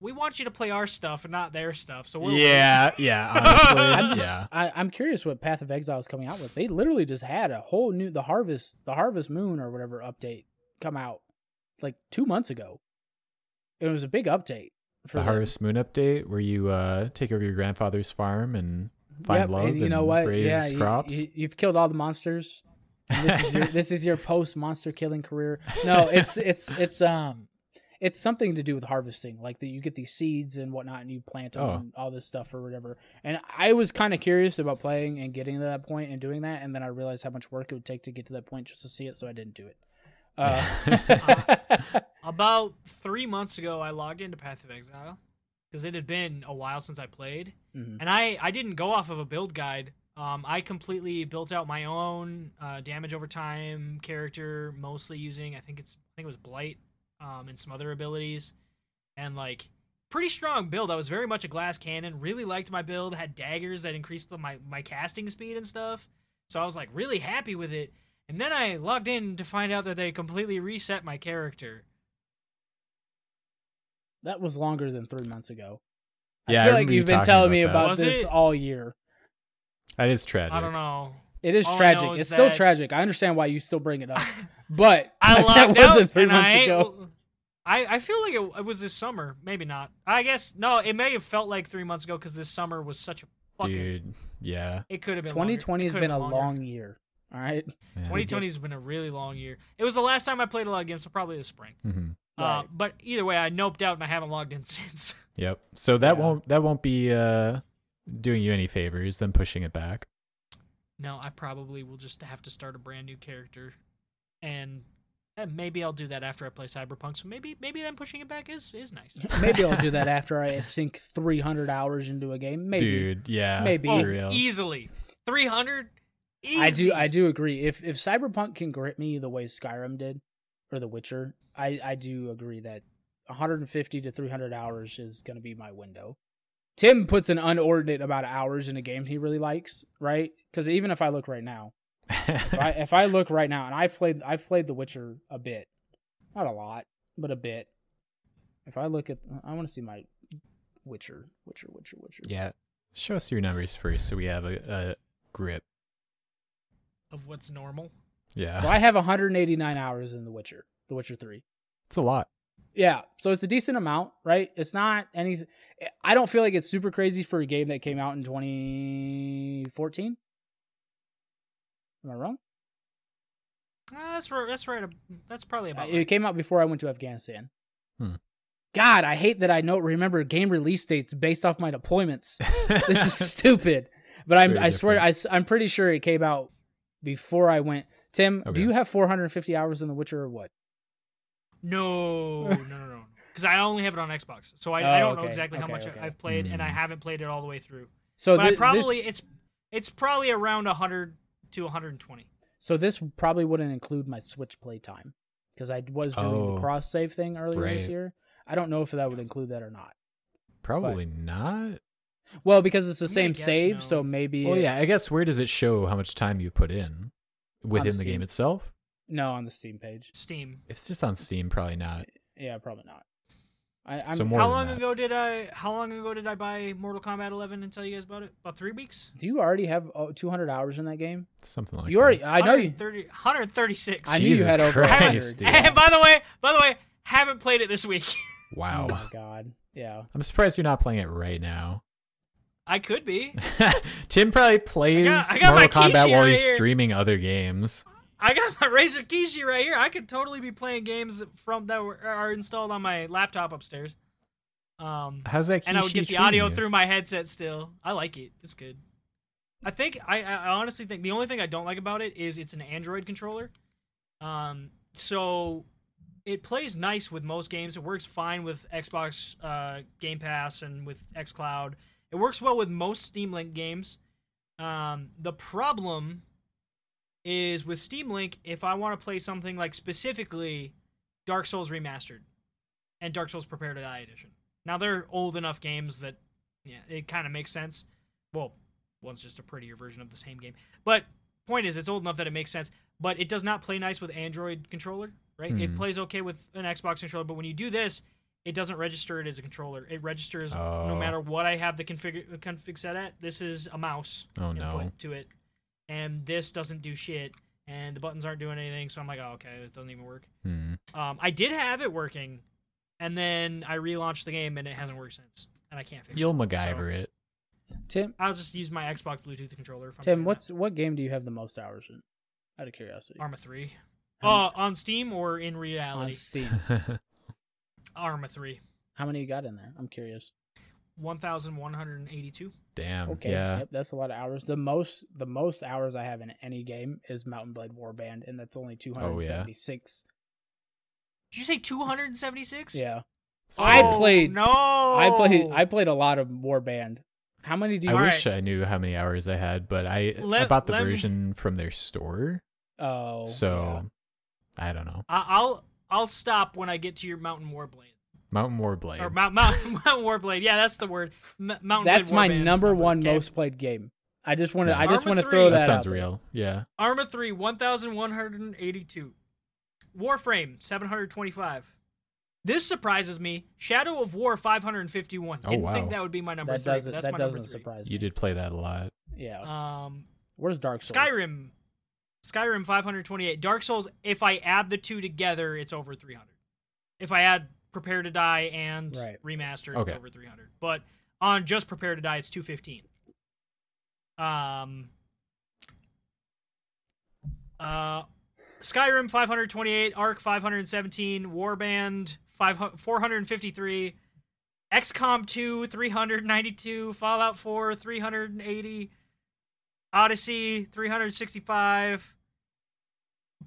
we want you to play our stuff and not their stuff. So we're honestly. I'm curious what Path of Exile is coming out with. They literally just had a whole new the Harvest Moon or whatever update come out like 2 months ago. It was a big update. For the Harvest Moon update where you take over your grandfather's farm and find love and, raise crops. You've killed all the monsters. This is your post monster killing career. No, it's something to do with harvesting, like that you get these seeds and whatnot and you plant them and all this stuff or whatever. And I was kind of curious about playing and getting to that point and doing that. And then I realized how much work it would take to get to that point just to see it. So I didn't do it. About 3 months ago, I logged into Path of Exile because it had been a while since I played. Mm-hmm. And I didn't go off of a build guide. I completely built out my own damage over time character, mostly using, I think it was Blight. And some other abilities, and like pretty strong build. I was very much a glass cannon. Really liked my build. Had daggers that increased my casting speed and stuff. So I was like really happy with it. And then I logged in to find out that they completely reset my character. That was longer than 3 months ago. Yeah, I feel like you've been telling me about this all year. That is tragic. I don't know. It is tragic. It's still tragic. I understand why you still bring it up. But that wasn't 3 months ago. I feel like it was this summer. Maybe not. I guess, no, it may have felt like 3 months ago because this summer was such a fucking... Dude, yeah. It could have been 2020 has been a long year, all right? Yeah, 2020 has been a really long year. It was the last time I played a lot of games, so probably this spring. Mm-hmm. Right. But either way, I noped out and I haven't logged in since. Yep. So that won't be doing you any favors, then pushing it back. No, I probably will just have to start a brand new character. And maybe I'll do that after I play Cyberpunk. So maybe then pushing it back is nice. Maybe I'll do that after I sink 300 hours into a game. Maybe. Dude, yeah. Maybe. Oh, easily. 300? Easy. I do agree. If Cyberpunk can grip me the way Skyrim did, or The Witcher, I do agree that 150 to 300 hours is going to be my window. Tim puts an unordinate amount of hours in a game he really likes, right? Because even if I look right now, if I look right now, and I've played The Witcher a bit, not a lot, but a bit. If I look at, I want to see my Witcher. Yeah, show us your numbers first, so we have a grip of what's normal. Yeah. So I have 189 hours in The Witcher 3. It's a lot. Yeah, so it's a decent amount, right? It's not anything. I don't feel like it's super crazy for a game that came out in 2014. Am I wrong? That's right. That's probably about right. It came out before I went to Afghanistan. God, I hate that I don't remember game release dates based off my deployments. This is stupid. But I'm pretty sure it came out before I went. Tim, okay. Do you have 450 hours in The Witcher or what? No. Because I only have it on Xbox. So I don't know exactly how much I've played, and I haven't played it all the way through. So but it's probably around 100 to 120. So this probably wouldn't include my Switch playtime because I was doing the cross-save thing earlier this year. I don't know if that would include that or not. Probably not. Well, because it's the same save, so maybe... Well, I guess where does it show how much time you put in? Within the game itself? No, on the Steam page. Steam. If it's just on Steam, probably not. Yeah, probably not. How long ago did I buy Mortal Kombat 11 and tell you guys about it? About 3 weeks. Do you already have 200 hours in that game? Something like that. Already, I know you. 136. I knew you had over 100. And by the way, haven't played it this week. Wow. Oh my God. Yeah. I'm surprised you're not playing it right now. I could be. Tim probably plays Mortal Kombat while he's streaming other games. I got my Razer Kishi right here. I could totally be playing games from that are installed on my laptop upstairs. How's that Kishi? And I would get the audio through my headset still. I like it. It's good. I honestly think the only thing I don't like about it is it's an Android controller. So it plays nice with most games. It works fine with Xbox Game Pass and with xCloud. It works well with most Steam Link games. The problem is with Steam Link, if I want to play something like specifically Dark Souls Remastered and Dark Souls Prepare to Die Edition. Now, they're old enough games that, yeah, it kind of makes sense. Well, one's just a prettier version of the same game. But point is, it's old enough that it makes sense. But it does not play nice with Android controller, right? It plays okay with an Xbox controller, but when you do this, it doesn't register it as a controller. It registers no matter what I have the config set at. This is a mouse input to it. And this doesn't do shit, and the buttons aren't doing anything, so I'm like, oh, okay, it doesn't even work. I did have it working, and then I relaunched the game, and it hasn't worked since, and I can't fix it. You'll MacGyver it. Tim? I'll just use my Xbox Bluetooth controller. If I'm Tim, what game do you have the most hours in, out of curiosity? Arma 3. On Steam or in reality? On Steam. Arma 3. How many you got in there? I'm curious. 1,182. Damn. Okay. Yeah. Yep, that's a lot of hours. The most hours I have in any game is Mount and Blade Warband, and that's only 276. Oh, yeah. Did you say 276? Yeah. So I played a lot of Warband. How many do you? I wish I knew how many hours I had, but I bought the version from their store. Oh. So yeah. I don't know. I'll stop when I get to your Mountain Warblade. Or Mountain Warblade. Yeah, that's the word. Mountain. That's Blade my Warband. Number one most played game. I just want to throw that out. That sounds real. Yeah. Arma 3, 1,182. Warframe, 725. This surprises me. Shadow of War, 551. Didn't think that would be my number three. That doesn't surprise me. You did play that a lot. Yeah. Where's Dark Souls? Skyrim, 528. Dark Souls. If I add the two together, it's over 300. If I add Prepare to Die and Remastered, it's over 300. But on just Prepare to Die, it's 215. Skyrim, 528. Ark, 517. Warband, 453. XCOM 2, 392. Fallout 4, 380. Odyssey, 365.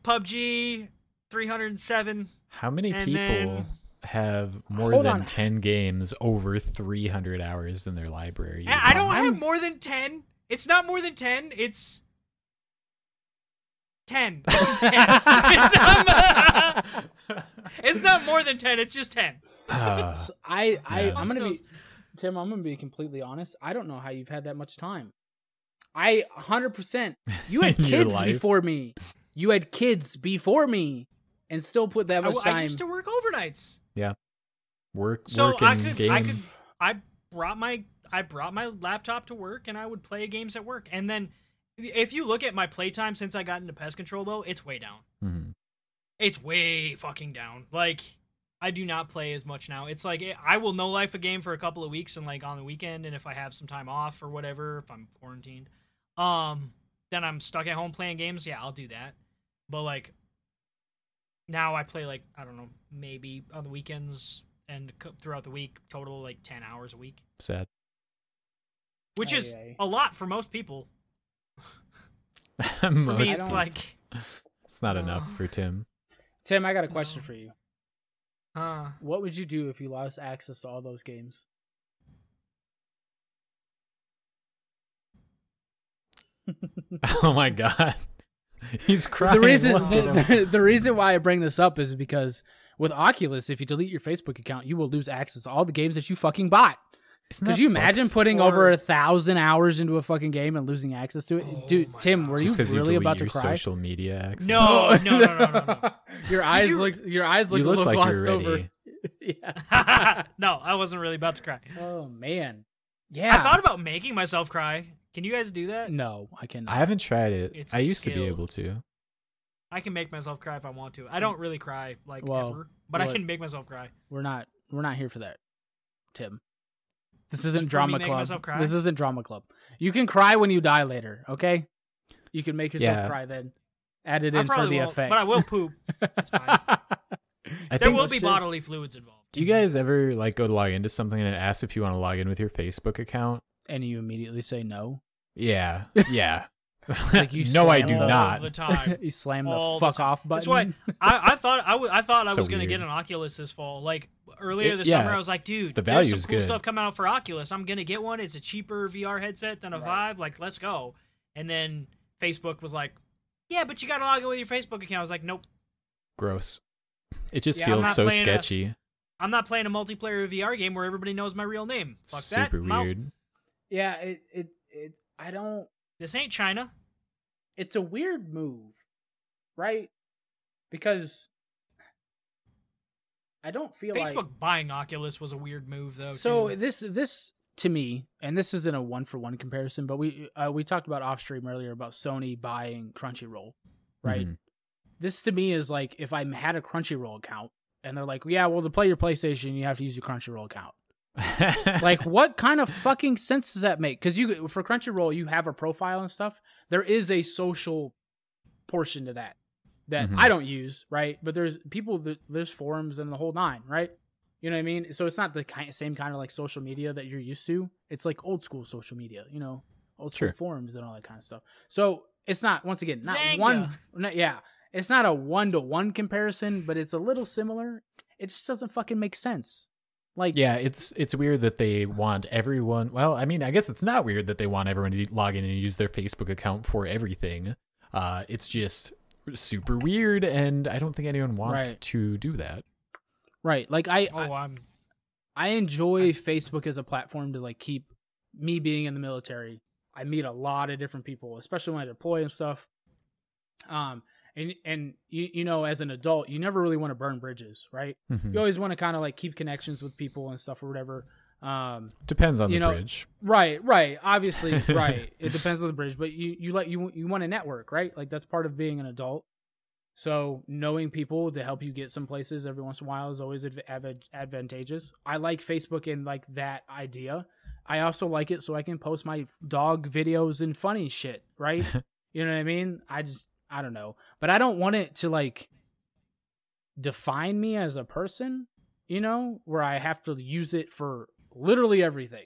PUBG, 307. How many people... have more than 10 games over 300 hours in their library. I don't have more than 10. It's not more than 10. It's 10. It's 10. It's not more than 10. It's just 10. I'm going to be completely honest. I don't know how you've had that much time. 100%. You had kids before me. And still put that much time. I used to work overnights. Yeah. I brought my laptop to work and I would play games at work. And then if you look at my playtime since I got into pest control though, it's way down. Mm-hmm. It's way fucking down. Like I do not play as much now. It's like I will no life a game for a couple of weeks and like on the weekend and if I have some time off or whatever, if I'm quarantined, then I'm stuck at home playing games. Yeah, I'll do that. But like now I play like, I don't know, maybe on the weekends and throughout the week, total like 10 hours a week. Sad. Which is a lot for most people. For me, it's like... It's not enough for Tim. Tim, I got a question for you. What would you do if you lost access to all those games? Oh my God. He's crying. The reason why I bring this up is because with Oculus, if you delete your Facebook account, you will lose access to all the games that you fucking bought. Could you imagine putting over 1,000 hours into a fucking game and losing access to it? Oh, dude, Tim, were you really you about to cry? Social media access. No. Your eyes look like you're ready. Yeah. No, I wasn't really about to cry. Oh man. Yeah. I thought about making myself cry. Can you guys do that? No, I cannot. I haven't tried it. I used to be able to. I can make myself cry if I want to. I don't really cry ever, but I can make myself cry. We're not here for that, Tim. This isn't drama club. This isn't drama club. You can cry when you die later, okay? You can make yourself cry then. Add it in for the effect. But I will poop. That's fine. There will be bodily fluids involved. Do you guys ever go to log into something and it asks if you want to log in with your Facebook account? And you immediately say no? Yeah. Yeah. No, I do not. The time. You slam the fuck off button. That's why I thought I was going to get an Oculus this fall. Earlier this summer, I was like, dude, there's some cool stuff coming out for Oculus. I'm going to get one. It's a cheaper VR headset than a Vive. Let's go. And then Facebook was like, yeah, but you got to log in with your Facebook account. I was like, nope. Gross. It just feels so sketchy. I'm not playing a multiplayer VR game where everybody knows my real name. Fuck that. Super weird. Yeah, I don't... This ain't China. It's a weird move, right? Because... I don't feel like Facebook buying Oculus was a weird move, though. So too. This to me, and this isn't a 1-for-1 comparison, but we talked about off stream earlier about Sony buying Crunchyroll, right? Mm-hmm. This to me is like if I had a Crunchyroll account, and they're like, yeah, well, to play your PlayStation, you have to use your Crunchyroll account. What kind of fucking sense does that make? Because for Crunchyroll, you have a profile and stuff. There is a social portion to that. That I don't use, right? But there's people, there's forums and the whole nine, right? You know what I mean? So it's not the same kind of social media that you're used to. It's old school social media, old school forums and all that kind of stuff. So it's not, once again, it's not a 1-to-1 comparison, but it's a little similar. It just doesn't fucking make sense. It's weird that they want everyone. Well, I mean, I guess it's not weird that they want everyone to log in and use their Facebook account for everything. It's just super weird, and I don't think anyone wants to do that. Right. I enjoy Facebook as a platform to keep me being in the military. I meet a lot of different people, especially when I deploy and stuff. And you as an adult, you never really want to burn bridges, right? Mm-hmm. You always want to kind of keep connections with people and stuff or whatever. Depends on the bridge. Right. Obviously, right. It depends on the bridge, but you want to network, right? That's part of being an adult. So knowing people to help you get some places every once in a while is always advantageous. I like Facebook and that idea. I also like it so I can post my dog videos and funny shit, right? You know what I mean? I don't know, but I don't want it to define me as a person, where I have to use it for literally everything.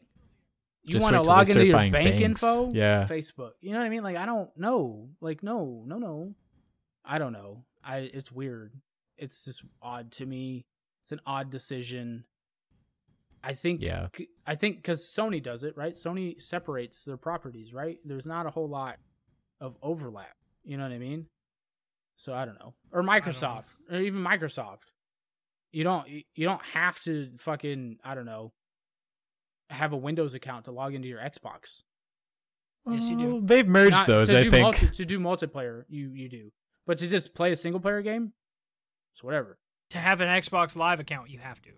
You want to log into your bank info? Yeah. Facebook. You know what I mean? I don't know. No. I don't know. It's weird. It's just odd to me. It's an odd decision. I think because Sony does it, right? Sony separates their properties, right? There's not a whole lot of overlap. You know what I mean? So I don't know. Or Microsoft. Or even Microsoft. You don't have to fucking, I don't know, have a Windows account to log into your Xbox. Yes, you do. They've merged those, I think. To do multiplayer, you do. But to just play a single-player game, it's whatever. To have an Xbox Live account, you have to.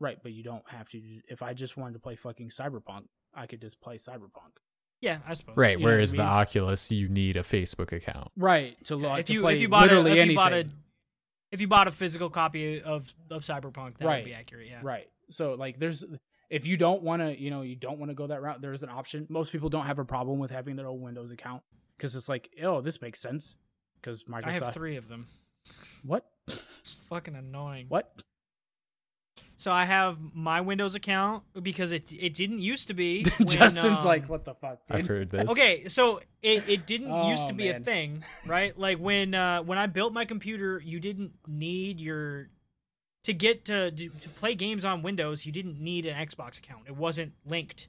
Right, but you don't have to. If I just wanted to play fucking Cyberpunk, I could just play Cyberpunk. Yeah, I suppose. Right, you whereas the Oculus, you need a Facebook account. Right, to log to play literally anything. If you bought a physical copy of Cyberpunk, that would be accurate, yeah. Right. So, if you don't want to, you don't want to go that route, there's an option. Most people don't have a problem with having their own Windows account because it's this makes sense because Microsoft. I have 3 of them. What? It's fucking annoying. What? So I have my Windows account because it didn't used to be. When, Justin's what the fuck? Dude? I've heard this. Okay, so it didn't used to be a thing, right? When I built my computer, you didn't need to play games on Windows. You didn't need an Xbox account. It wasn't linked.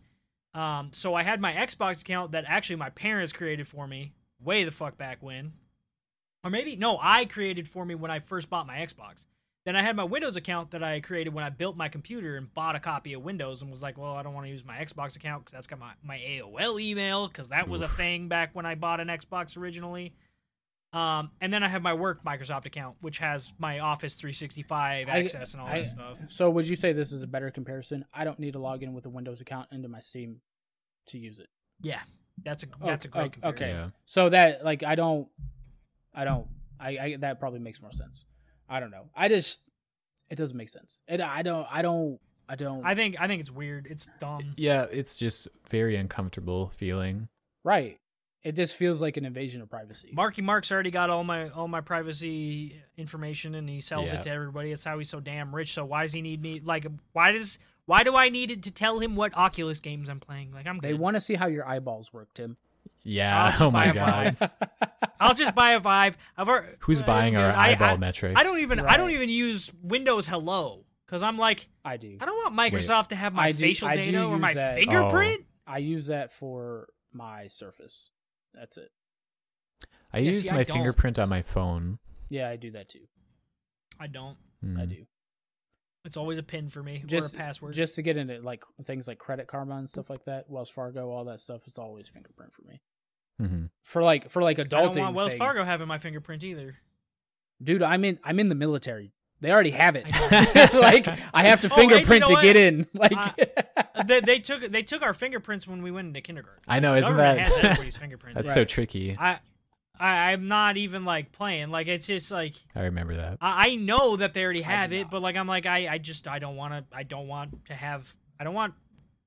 So I had my Xbox account that actually my parents created for me way the fuck back when, or maybe no, I created for me when I first bought my Xbox. Then I had my Windows account that I created when I built my computer and bought a copy of Windows and was like, well, I don't want to use my Xbox account because that's got my AOL email because that was a thing back when I bought an Xbox originally. And then I have my work Microsoft account, which has my Office 365 access and all that stuff. So would you say this is a better comparison? I don't need to log in with a Windows account into my Steam to use it. Yeah, that's a great comparison. Okay, yeah. So that like I that probably makes more sense. I don't know. It doesn't make sense. I think it's weird. It's dumb. Yeah, it's just very uncomfortable feeling. Right. It just feels like an invasion of privacy. Marky Mark's already got all my privacy information, and he sells it to everybody. That's how he's so damn rich. So why does he need me? Like, why do I need it to tell him what Oculus games I'm playing? Like, I'm good. They want to see how your eyeballs work, Tim. Yeah. Oh my God. I'll just buy a Vive. Who's buying our eyeball metrics? I don't even use Windows Hello because I'm like, I do. I don't want Microsoft to have my facial data or my fingerprint. Oh. I use that for my Surface. That's it. I use my fingerprint on my phone. Yeah, I do that too. I don't. I do. It's always a PIN for me or a password. Just to get into like things like Credit Karma and stuff like that, Wells Fargo, all that stuff is always fingerprint for me. Mm-hmm. For like adulting. I don't want Wells Fargo having my fingerprint either. Dude, I'm in the military. They already have it. Like I have to fingerprint to get in. Like they took our fingerprints when we went into kindergarten. I know, isn't that? Has everybody's fingerprints. That's right. So tricky. I'm not even like playing. Like it's just like I remember that. I know that they already have it, but like I'm like I don't want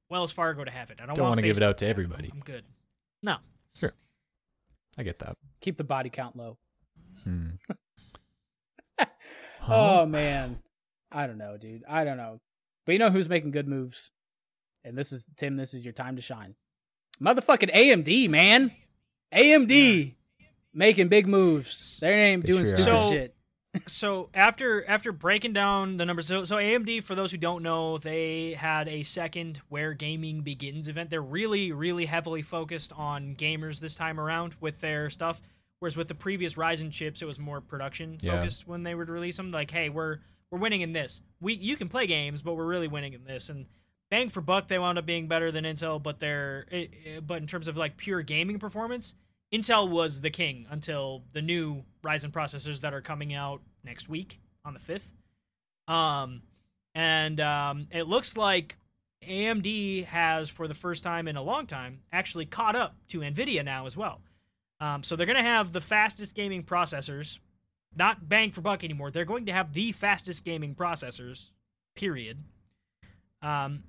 Wells Fargo to have it. I don't want to give it out to everybody. I'm good. No. Sure. I get that. Keep the body count low. Oh man. I don't know, dude. I don't know. But you know who's making good moves? And this is Tim, this is your time to shine. Motherfucking AMD, man. AMD. Yeah. Making big moves. They ain't doing stupid shit. So after breaking down the numbers, so AMD, for those who don't know, they had a second Where Gaming Begins event. They're really, really heavily focused on gamers this time around with their stuff, whereas with the previous Ryzen chips, it was more production focused when they would release them. Like, hey, we're winning in this. You can play games, but we're really winning in this. And bang for buck, they wound up being better than Intel, but in terms of like pure gaming performance, Intel was the king until the new Ryzen processors that are coming out next week on the 5th. It looks like AMD has, for the first time in a long time, actually caught up to NVIDIA now as well. So they're going to have the fastest gaming processors, not bang for buck anymore. They're going to have the fastest gaming processors, period. And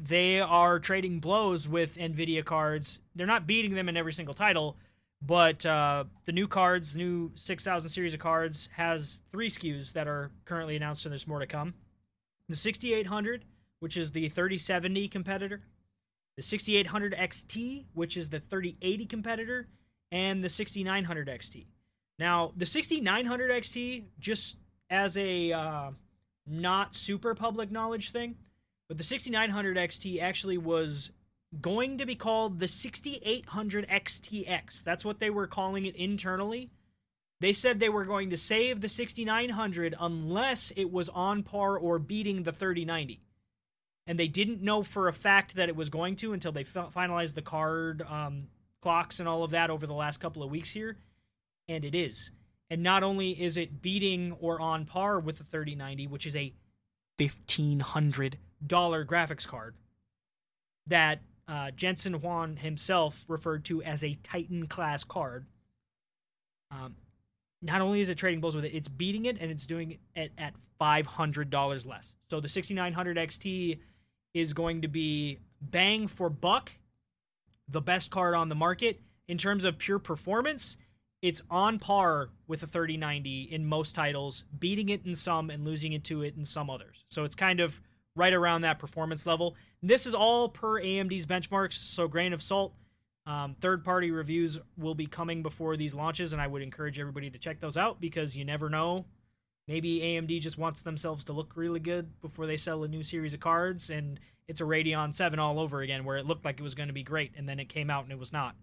they are trading blows with NVIDIA cards. They're not beating them in every single title, but the new 6000 series of cards has three SKUs that are currently announced, and there's more to come. The 6800, which is the 3070 competitor, the 6800 XT, which is the 3080 competitor, and the 6900 XT. Now, the 6900 XT, just as a not super public knowledge thing, but the 6900 XT actually was going to be called the 6800 XTX. That's what they were calling it internally. They said they were going to save the 6900 unless it was on par or beating the 3090. And they didn't know for a fact that it was going to until they finalized the card clocks and all of that over the last couple of weeks here. And it is. And not only is it beating or on par with the 3090, which is a $1,500 graphics card that Jensen Huang himself referred to as a Titan-class card. Not only is it trading blows with it, it's beating it, and it's doing it at $500 less. So the 6900 XT is going to be bang for buck, the best card on the market. In terms of pure performance, it's on par with the 3090 in most titles, beating it in some and losing it to it in some others. So it's kind of right around that performance level. This is all per AMD's benchmarks, so grain of salt. Third-party reviews will be coming before these launches, and I would encourage everybody to check those out because you never know. Maybe AMD just wants themselves to look really good before they sell a new series of cards, and it's a Radeon 7 all over again where it looked like it was going to be great, and then it came out and it was not.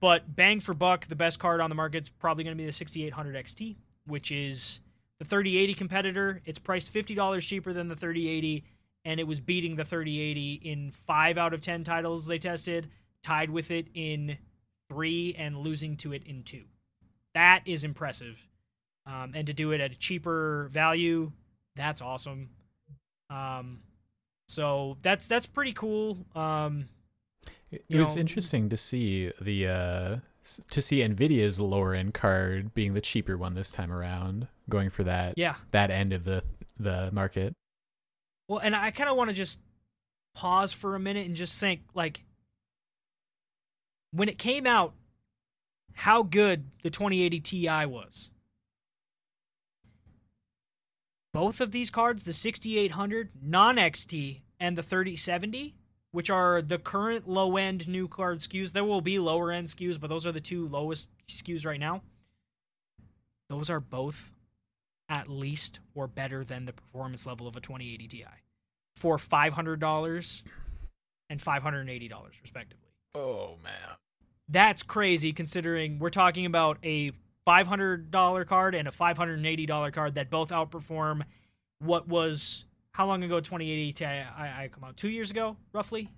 But bang for buck, the best card on the market's probably going to be the 6800 XT, which is the 3080 competitor. It's priced $50 cheaper than the 3080, and it was beating the 3080 in 5 out of 10 titles they tested, tied with it in 3, and losing to it in 2. That is impressive. And to do it at a cheaper value, that's awesome. So that's pretty cool. It was interesting to see the NVIDIA's lower end card being the cheaper one this time around, going for that that end of the market. Well, and I kind of want to just pause for a minute and just think, like, when it came out, how good the 2080 Ti was. Both of these cards, the 6800 non-XT and the 3070, which are the current low-end new card SKUs. There will be lower-end SKUs, but those are the two lowest SKUs right now. Those are both at least or better than the performance level of a 2080 Ti for $500 and $580, respectively. Oh, man. That's crazy, considering we're talking about a $500 card and a $580 card that both outperform what was, how long ago 2080 Ti come out? 2 years ago, roughly?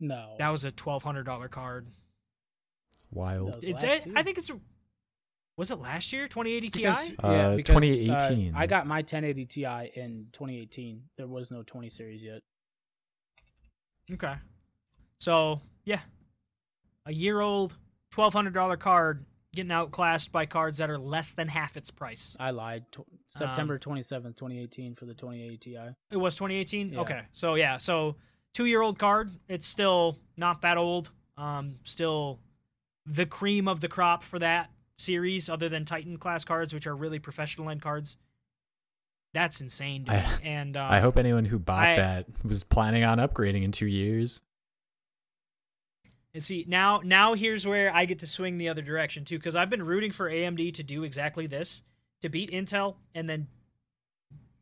No. That was a $1,200 card. Wild. Was it last year, 2080 Ti? Yeah, because 2018. I got my 1080 Ti in 2018. There was no 20 series yet. Okay. So, yeah. A year-old $1,200 card getting outclassed by cards that are less than half its price. I lied. September 27th, 2018 for the 2080 Ti. It was 2018? Yeah. Okay. So, yeah. So, two-year-old card. It's still not that old. Still the cream of the crop for that series, other than Titan-class cards, which are really professional-end cards. That's insane to me. I hope anyone who bought that was planning on upgrading in 2 years. And see, now here's where I get to swing the other direction, too, because I've been rooting for AMD to do exactly this, to beat Intel, and then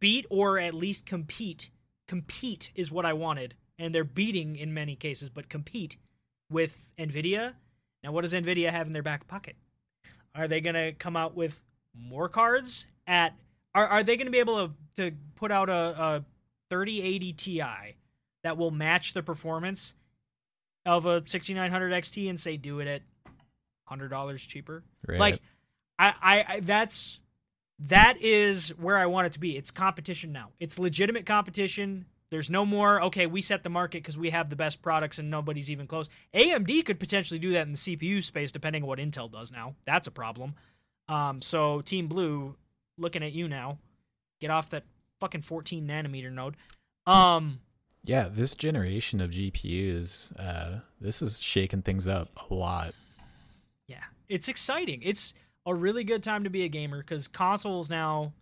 beat or at least compete. Compete is what I wanted, and they're beating in many cases, but compete with NVIDIA. Now, what does NVIDIA have in their back pocket? Are they going to come out with more cards? Are they going to be able to put out a 3080 Ti that will match the performance of a 6900 XT and say do it at $100 cheaper? Right. Like, that is where I want it to be. It's competition now. It's legitimate competition. There's no more, okay, we set the market because we have the best products and nobody's even close. AMD could potentially do that in the CPU space, depending on what Intel does now. That's a problem. So Team Blue, looking at you now. Get off that fucking 14 nanometer node. Yeah, this generation of GPUs, this is shaking things up a lot. Yeah, it's exciting. It's a really good time to be a gamer because consoles now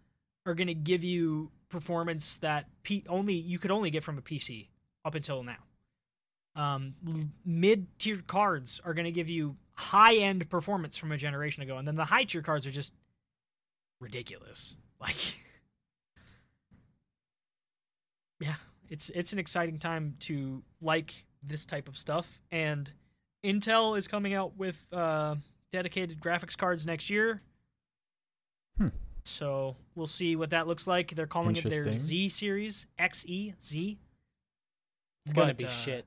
are going to give you performance that you could only get from a PC up until now. Mid-tier cards are going to give you high-end performance from a generation ago, and then the high-tier cards are just ridiculous. Like, yeah. It's an exciting time to like this type of stuff, and Intel is coming out with dedicated graphics cards next year. So we'll see what that looks like. They're calling it their Z series, XEZ. It's going to be shit.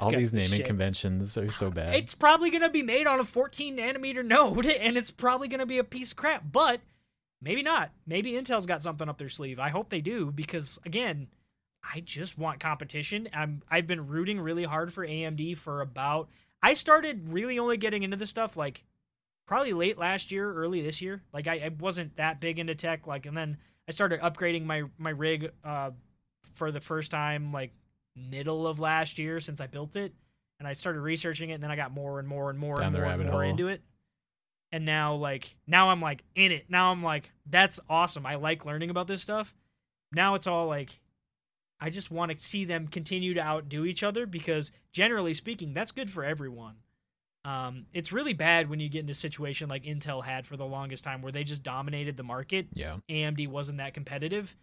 All these naming conventions are so bad. It's probably going to be made on a 14 nanometer node, and it's probably going to be a piece of crap, but maybe not. Maybe Intel's got something up their sleeve. I hope they do, because, again, I just want competition. I've been rooting really hard for AMD for about... I started really only getting into this stuff, like, probably late last year, early this year. Like, I wasn't that big into tech, like, and then I started upgrading my rig for the first time, like, middle of last year since I built it. And I started researching it, and then I got more and more and more and more into it. And now I'm, like, in it. Now I'm, like, that's awesome. I like learning about this stuff. Now it's all, like... I just want to see them continue to outdo each other because, generally speaking, that's good for everyone. It's really bad when you get into a situation like Intel had for the longest time where they just dominated the market. Yeah. AMD wasn't that competitive,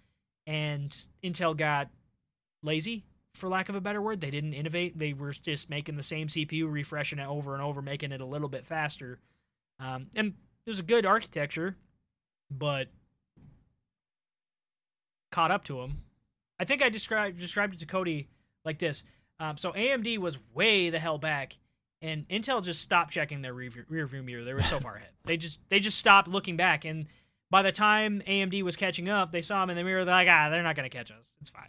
and Intel got lazy, for lack of a better word. They didn't innovate. They were just making the same CPU, refreshing it over and over, making it a little bit faster. And it was a good architecture, but caught up to him. I think I described it to Cody like this. So AMD was way the hell back, and Intel just stopped checking their rearview mirror. They were so far ahead. They just stopped looking back, and by the time AMD was catching up, they saw them in the mirror. They're like, they're not going to catch us. It's fine.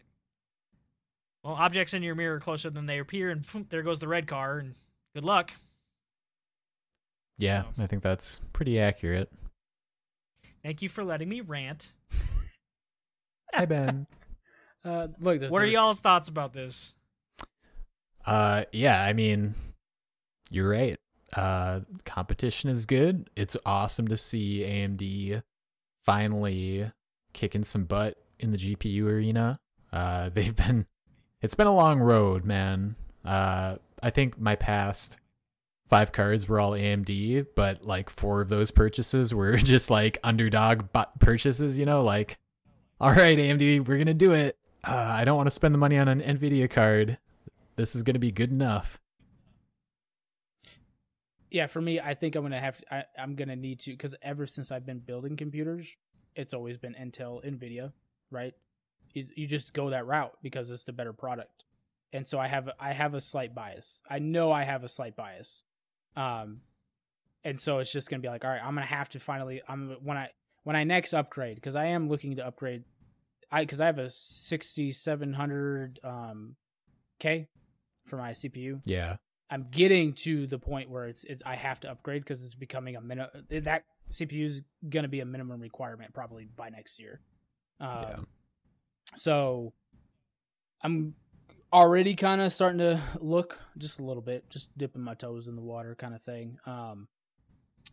Well, objects in your mirror are closer than they appear, and there goes the red car, and good luck. Yeah, so. I think that's pretty accurate. Thank you for letting me rant. Hi, Ben. Look, what are y'all's thoughts about this? Yeah, I mean, you're right. Competition is good. It's awesome to see AMD finally kicking some butt in the GPU arena. It's been a long road, man. I think my past 5 cards were all AMD, but like 4 of those purchases were just like underdog purchases, you know, like, all right, AMD, we're going to do it. I don't want to spend the money on an NVIDIA card. This is going to be good enough. Yeah, for me, I think I'm going to need to, because ever since I've been building computers, it's always been Intel, NVIDIA, right? You just go that route because it's the better product. And so I have a slight bias. I know I have a slight bias. And so it's just going to be like, all right, I'm going to have to finally, when I next upgrade, because I am looking to upgrade, because I have a 6700 K for my CPU. Yeah. I'm getting to the point where it's I have to upgrade because it's becoming a minimum. That CPU is going to be a minimum requirement probably by next year. Yeah. So I'm already kind of starting to look just a little bit, just dipping my toes in the water kind of thing.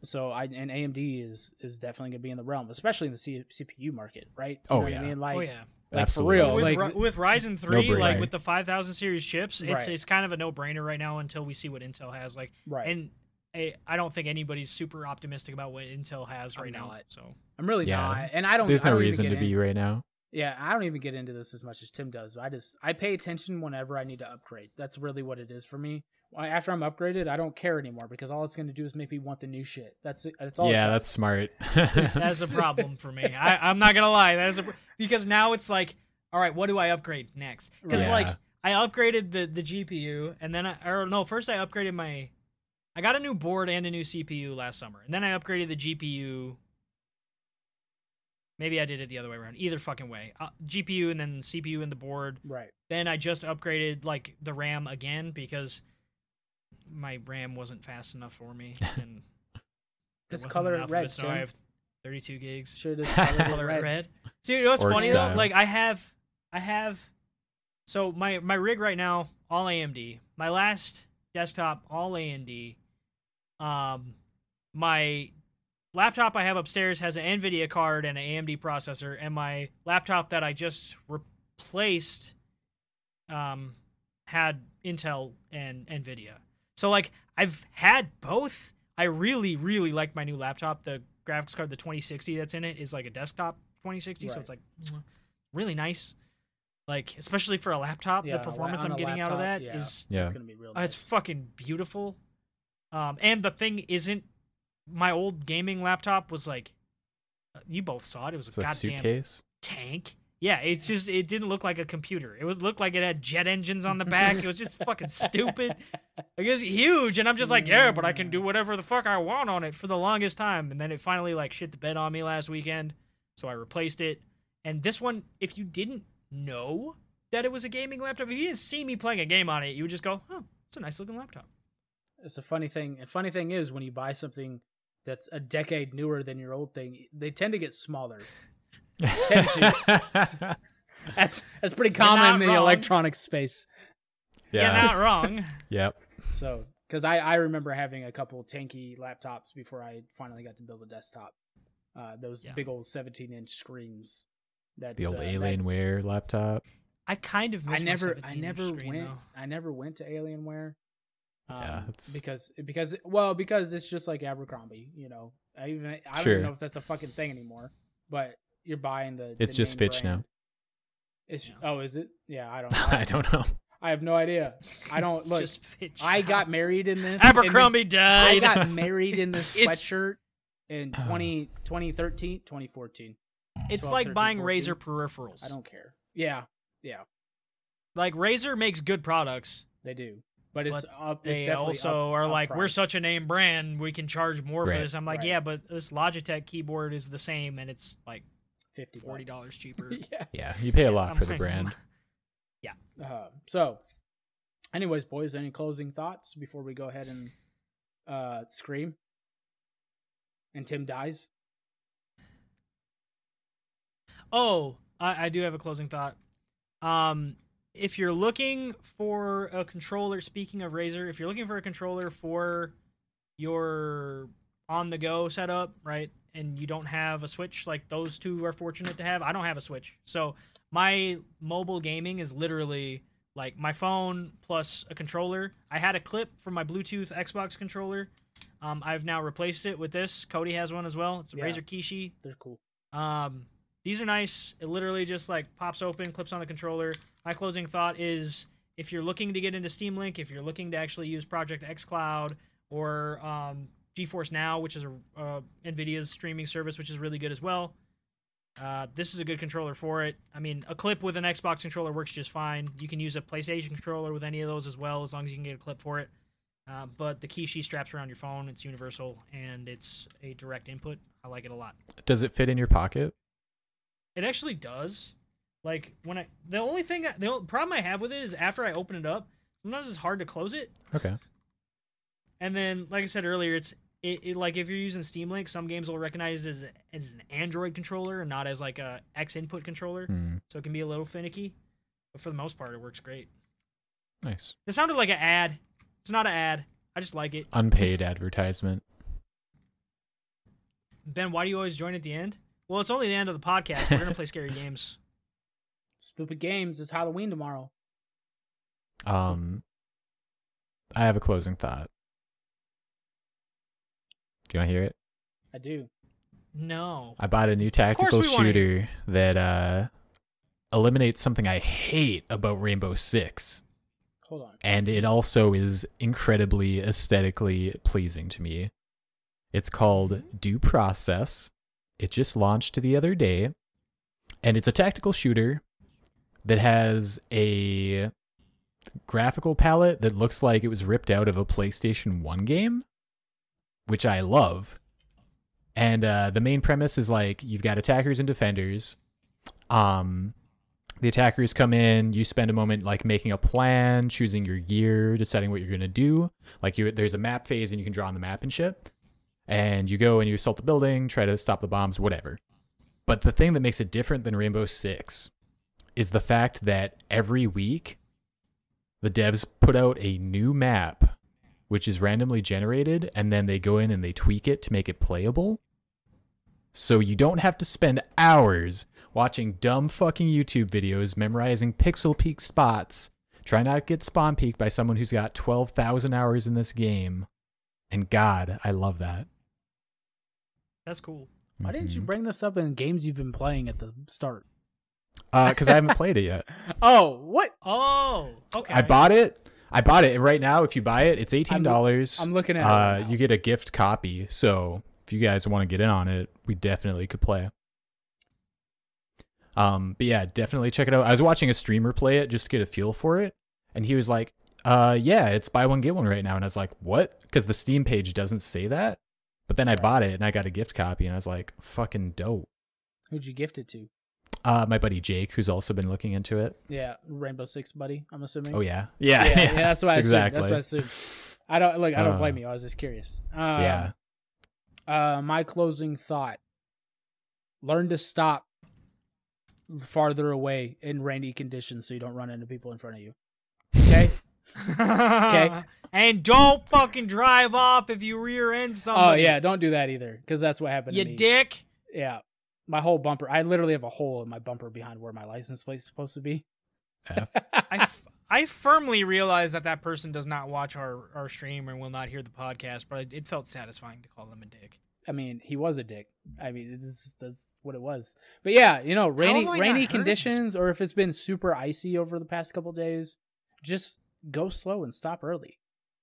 So AMD is definitely going to be in the realm, especially in the CPU market, right? You know what I mean? Like, oh yeah. Like, absolutely. For real. With Ryzen 3, with the 5000 series chips, it's kind of a no-brainer right now until we see what Intel has. Like, right. And I don't think anybody's super optimistic about what Intel has right now. So I'm really not. And I don't. There's no reason to be right now. Yeah, I don't even get into this as much as Tim does. I pay attention whenever I need to upgrade. That's really what it is for me. After I'm upgraded, I don't care anymore because all it's going to do is make me want the new shit. That's all. Yeah, that's smart. That's a problem for me. I'm not going to lie. Because now it's like, all right, what do I upgrade next? Because I upgraded the GPU, and then first I upgraded I got a new board and a new CPU last summer, and then I upgraded the GPU. Maybe I did it the other way around. Either fucking way. GPU and then CPU and the board. Right. Then I just upgraded the RAM again because my RAM wasn't fast enough for me. And this color red. So I have 32 gigs. Sure, this color red. So you know what's funny though? Like I have. So my rig right now, all AMD. My last desktop, all AMD. My laptop I have upstairs has an NVIDIA card and an AMD processor, and my laptop that I just replaced had Intel and NVIDIA. So, I've had both. I really, really like my new laptop. The graphics card, the 2060 that's in it, is a desktop 2060, right. So it's, really nice. Especially for a laptop, the performance I'm getting out of that is it's going to be real nice. It's fucking beautiful. And the thing isn't, my old gaming laptop was you both saw it. It was a goddamn suitcase tank. Yeah, it's just it didn't look like a computer. It looked like it had jet engines on the back. It was just fucking stupid. It was huge, and I'm just yeah, but I can do whatever the fuck I want on it for the longest time. And then it finally shit the bed on me last weekend, so I replaced it. And this one, if you didn't know that it was a gaming laptop, if you didn't see me playing a game on it, you would just go, "Oh, it's a nice looking laptop." It's a funny thing. A funny thing is when you buy something that's a decade newer than your old thing, they tend to get smaller. Tend to. That's pretty common in the electronic space. Yeah. You're not wrong. Yep. So, because I remember having a couple tanky laptops before I finally got to build a desktop. Those big old 17-inch screens. The old Alienware laptop. I kind of miss I never went to Alienware. Yeah, because it's just like Abercrombie, you know. I don't even know if that's a fucking thing anymore. But you're buying the it's just Fitch brand now. Oh, is it? Yeah, I don't know. I don't know. I have no idea. I don't look. Just Fitch. I got married in this. Abercrombie died. I got married in this sweatshirt in 2013, 2014. It's 12, like 13, buying 14. Razer peripherals. I don't care. Yeah, yeah. Like Razer makes good products. They do. But it's up, they it's also up, are up like, price. We're such a name brand, we can charge more for this. I'm like, yeah, but this Logitech keyboard is the same, and it's like $40 cheaper. Yeah, you pay a lot for the brand. Yeah. So, anyways, boys, any closing thoughts before we go ahead and scream? And Tim dies? Oh, I do have a closing thought. If you're looking for a controller, speaking of Razer, if you're looking for a controller for your on-the-go setup, right, and you don't have a Switch, like those two are fortunate to have. I don't have a Switch. So my mobile gaming is literally like my phone plus a controller. I had a clip from my Bluetooth Xbox controller. I've now replaced it with this. Cody has one as well. It's a Razer Kishi. They're cool. These are nice. It literally just like pops open, clips on the controller. My closing thought is if you're looking to get into Steam Link, if you're looking to actually use Project X Cloud or GeForce Now, which is NVIDIA's streaming service, which is really good as well, this is a good controller for it. I mean, a clip with an Xbox controller works just fine. You can use a PlayStation controller with any of those as well, as long as you can get a clip for it. But the Kishi straps around your phone. It's universal, and it's a direct input. I like it a lot. Does it fit in your pocket? It actually does. Like when the only problem I have with it is after I open it up, sometimes it's hard to close it. Okay. And then, like I said earlier, it's like if you're using Steam Link, some games will recognize it as an Android controller and not as like a X input controller, so it can be a little finicky. But for the most part, it works great. Nice. It sounded like an ad. It's not an ad. I just like it. Unpaid advertisement. Ben, why do you always join at the end? Well, it's only the end of the podcast. We're going to play scary games. Spoopy Games is Halloween tomorrow. I have a closing thought. Do you want to hear it? I do. No. I bought a new tactical shooter that eliminates something I hate about Rainbow Six. Hold on. And it also is incredibly aesthetically pleasing to me. It's called Due Process. It just launched the other day, and it's a tactical shooter that has a graphical palette that looks like it was ripped out of a PlayStation 1 game, which I love. And the main premise is like you've got attackers and defenders. The attackers come in, you spend a moment like making a plan, choosing your gear, deciding what you're gonna do. Like there's a map phase, and you can draw on the map and shit. And you go and you assault the building, try to stop the bombs, whatever. But the thing that makes it different than Rainbow Six is the fact that every week the devs put out a new map, which is randomly generated, and then they go in and they tweak it to make it playable. So you don't have to spend hours watching dumb fucking YouTube videos, memorizing pixel peak spots, try not to get spawn peaked by someone who's got 12,000 hours in this game. And God, I love that. That's cool. Mm-hmm. Why didn't you bring this up in games you've been playing at the start? Because I haven't played it yet. Oh, what? Oh, okay. I bought it. And right now, if you buy it, it's $18. I'm looking at it. You get a gift copy. So if you guys want to get in on it, we definitely could play. But yeah, definitely check it out. I was watching a streamer play it just to get a feel for it. And he was like, yeah, it's buy one, get one right now. And I was like, what? Because the Steam page doesn't say that. But then I bought it and I got a gift copy and I was like, fucking dope. Who'd you gift it to? My buddy Jake, who's also been looking into it. Yeah, Rainbow Six buddy, I'm assuming. Oh, yeah. Yeah, that's what I assumed. That's what I assumed. I don't blame you. I was just curious. My closing thought. Learn to stop farther away in rainy conditions so you don't run into people in front of you. Okay? Okay, and don't fucking drive off if you rear end somebody. Oh yeah, don't do that either, because that's what happened to me. You dick. Yeah, my whole bumper. I literally have a hole in my bumper behind where my license plate is supposed to be. Yeah. I firmly realize that person does not watch our stream and will not hear the podcast, but it felt satisfying to call them a dick. I mean, he was a dick. I mean, that's what it was. But yeah, you know, rainy conditions, or if it's been super icy over the past couple days, just go slow and stop early.